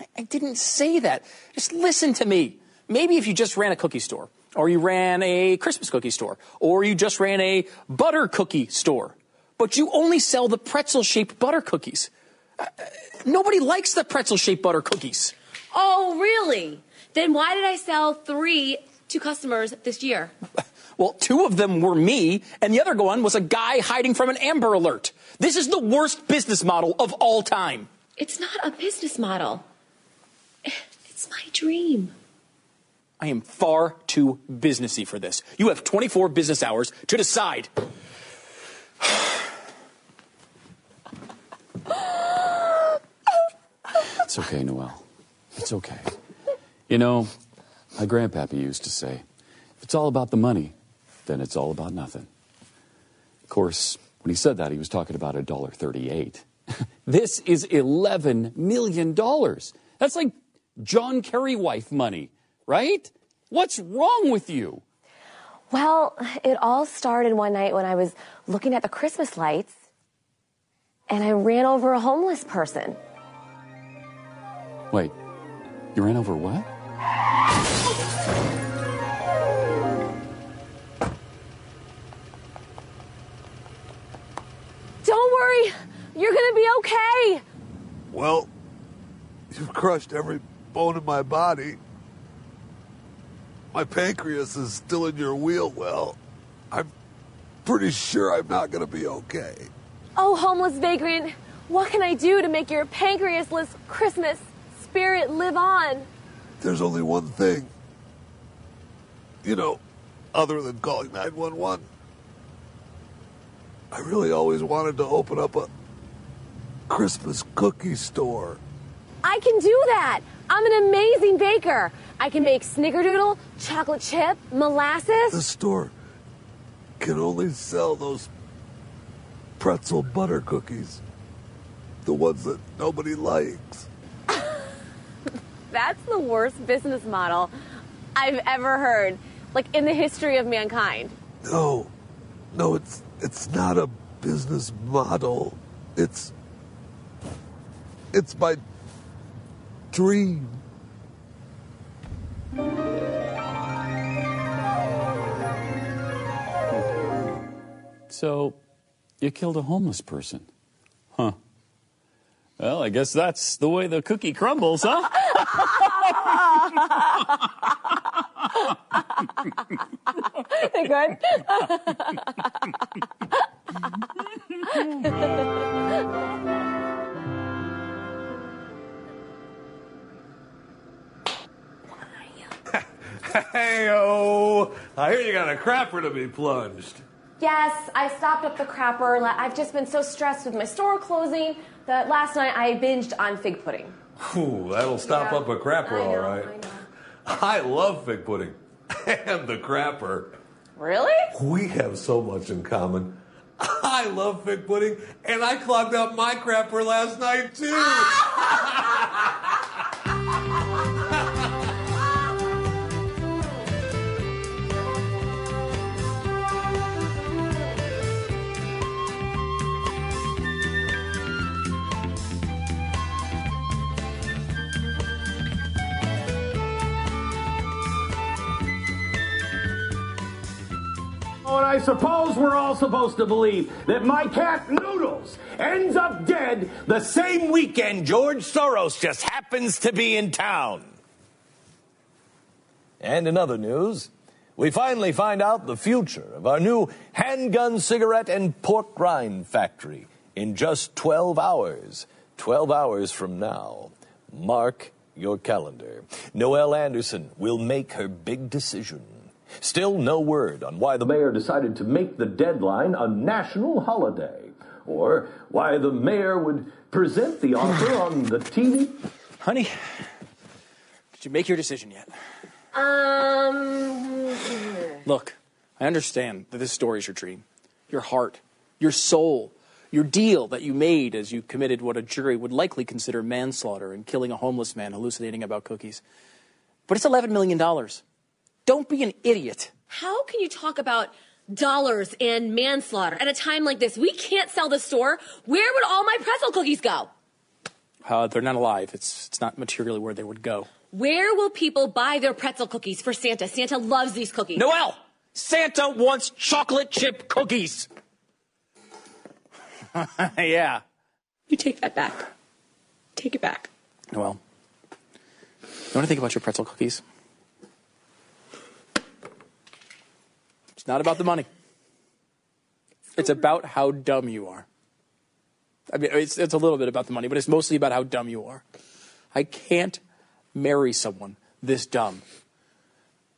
I, I didn't say that. Just listen to me. Maybe if you just ran a cookie store, or you ran a Christmas cookie store, or you just ran a butter cookie store, but you only sell the pretzel-shaped butter cookies. Uh, nobody likes the pretzel-shaped butter cookies. Oh, really? Then why did I sell three to customers this year? Well, two of them were me, and the other one was a guy hiding from an Amber Alert. This is the worst business model of all time. It's not a business model. It's my dream. I am far too businessy for this. You have twenty-four business hours to decide. It's okay, Noel. It's okay. You know, my grandpappy used to say, if it's all about the money, then it's all about nothing. Of course, when he said that, he was talking about a dollar thirty-eight. This is eleven million dollars. That's like John Kerry wife money, right? What's wrong with you? Well, it all started one night when I was looking at the Christmas lights, and I ran over a homeless person. Wait, you ran over what? Don't worry, you're gonna be okay. Well, you've crushed every bone in my body. My pancreas is still in your wheel well. I'm pretty sure I'm not gonna be okay. Oh, homeless vagrant, what can I do to make your pancreasless Christmas spirit live on? There's only one thing. You know, other than calling nine one one. I really always wanted to open up a Christmas cookie store. I can do that. I'm an amazing baker. I can make snickerdoodle, chocolate chip, molasses. This store can only sell those pretzel butter cookies. The ones that nobody likes. That's the worst business model I've ever heard, like in the history of mankind. No, no, it's it's not a business model. It's it's my dream. So, you killed a homeless person, huh? Well, I guess that's the way the cookie crumbles, huh? They good? Hey-oh! I hear you got a crapper to be plunged. Yes, I stopped up the crapper. I've just been so stressed with my store closing that last night I binged on fig pudding. Ooh, that'll stop yeah. up a crapper, know, all right. I, I love fig pudding and the crapper. Really? We have so much in common. I love fig pudding, and I clogged up my crapper last night, too. And I suppose we're all supposed to believe that my cat Noodles ends up dead the same weekend George Soros just happens to be in town. And in other news, we finally find out the future of our new handgun, cigarette, and pork rind factory in just twelve hours. twelve hours from now. Mark your calendar. Noel Anderson will make her big decision. Still no word on why the mayor decided to make the deadline a national holiday, or why the mayor would present the offer on the T V. Honey, did you make your decision yet? Um... Look, I understand that this story is your dream, your heart, your soul, your deal that you made as you committed what a jury would likely consider manslaughter and killing a homeless man hallucinating about cookies. But it's eleven million dollars. Don't be an idiot. How can you talk about dollars and manslaughter at a time like this? We can't sell the store. Where would all my pretzel cookies go? Uh, they're not alive. It's, it's not materially where they would go. Where will people buy their pretzel cookies for Santa? Santa loves these cookies. Noel, Santa wants chocolate chip cookies. Yeah. You take that back. Take it back. Noel, you want to think about your pretzel cookies? It's not about the money. It's about how dumb you are. I mean, it's, it's a little bit about the money, but it's mostly about how dumb you are. I can't marry someone this dumb.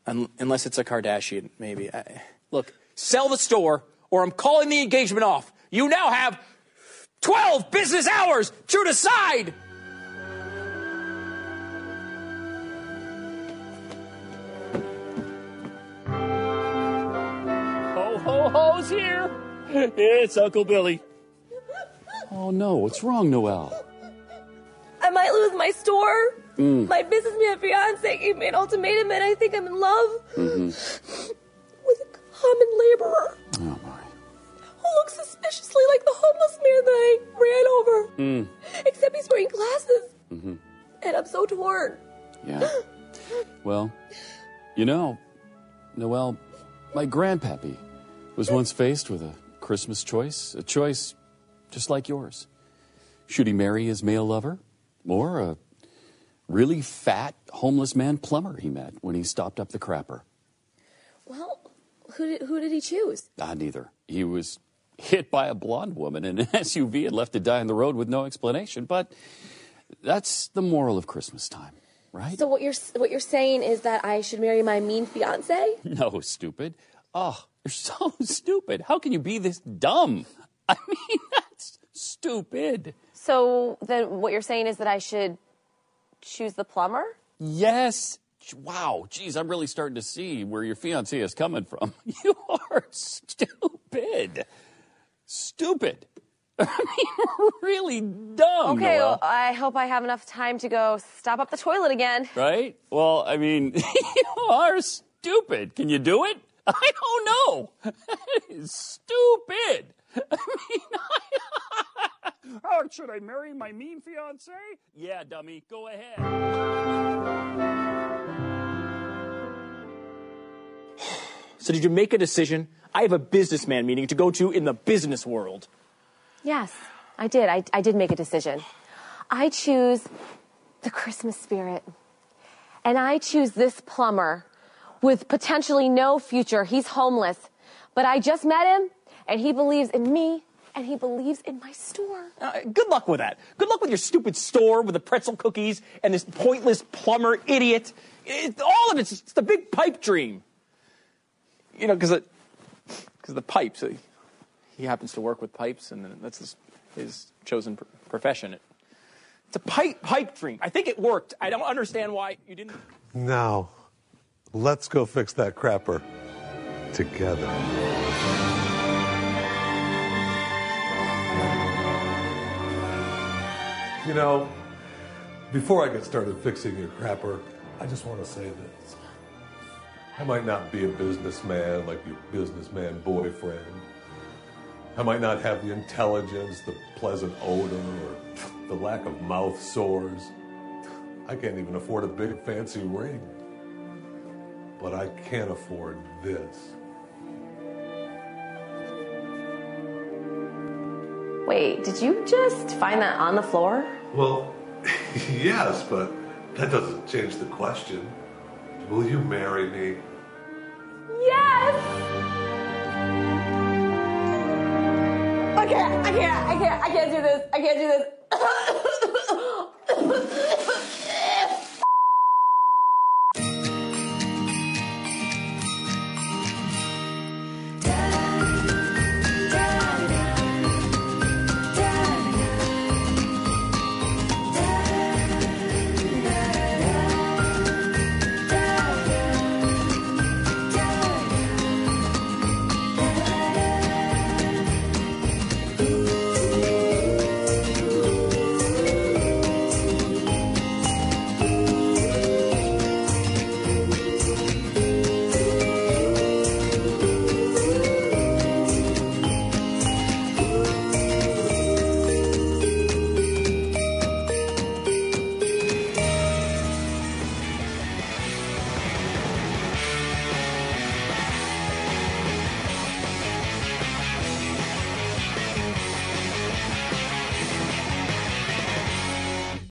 Un unless it's a Kardashian, maybe. I look, sell the store or I'm calling the engagement off. You now have twelve business hours to decide. Ho, ho, ho's here. It's Uncle Billy. Oh, no. What's wrong, Noel? I might lose my store. Mm. My businessman fiance gave me an ultimatum, and I think I'm in love mm-hmm. with a common laborer. Oh, my. Who looks suspiciously like the homeless man that I ran over. Mm. Except he's wearing glasses. Mm-hmm. And I'm so torn. Yeah. Well, you know, Noel, my grandpappy was once faced with a Christmas choice, a choice just like yours. Should he marry his male lover or a really fat, homeless man plumber he met when he stopped up the crapper? Well, who did, who did he choose? Ah, neither. He was hit by a blonde woman in an S U V and left to die on the road with no explanation. But that's the moral of Christmas time, right? So what you're, what you're saying is that I should marry my mean fiancé? No, stupid. Oh, you're so stupid. How can you be this dumb? I mean, that's stupid. So then what you're saying is that I should choose the plumber? Yes. Wow. Geez, I'm really starting to see where your fiancé is coming from. You are stupid. Stupid. I mean, really dumb. Okay, well, I hope I have enough time to go stop up the toilet again. Right? Well, I mean, you are stupid. Can you do it? I don't know. That is stupid. I mean, I... Oh, should I marry my mean fiancé? Yeah, dummy, go ahead. So did you make a decision? I have a businessman meeting to go to in the business world. Yes, I did. I, I did make a decision. I choose the Christmas spirit. And I choose this plumber with potentially no future. He's homeless. But I just met him, and he believes in me. And he believes in my store. Uh, good luck with that. Good luck with your stupid store with the pretzel cookies and this pointless plumber idiot. It, all of it's, it's the big pipe dream. You know, because because the pipes, he, he happens to work with pipes, and that's his, his chosen pr profession. It, it's a pipe pipe dream. I think it worked. I don't understand why you didn't. Now, let's go fix that crapper together. You know, before I get started fixing your crapper, I just want to say this. I might not be a businessman like your businessman boyfriend. I might not have the intelligence, the pleasant odor, or the lack of mouth sores. I can't even afford a big fancy ring. But I can afford this. Wait, did you just find that on the floor? Well, yes, but that doesn't change the question. Will you marry me? Yes! I can't, I can't, I can't, I can't do this, I can't do this.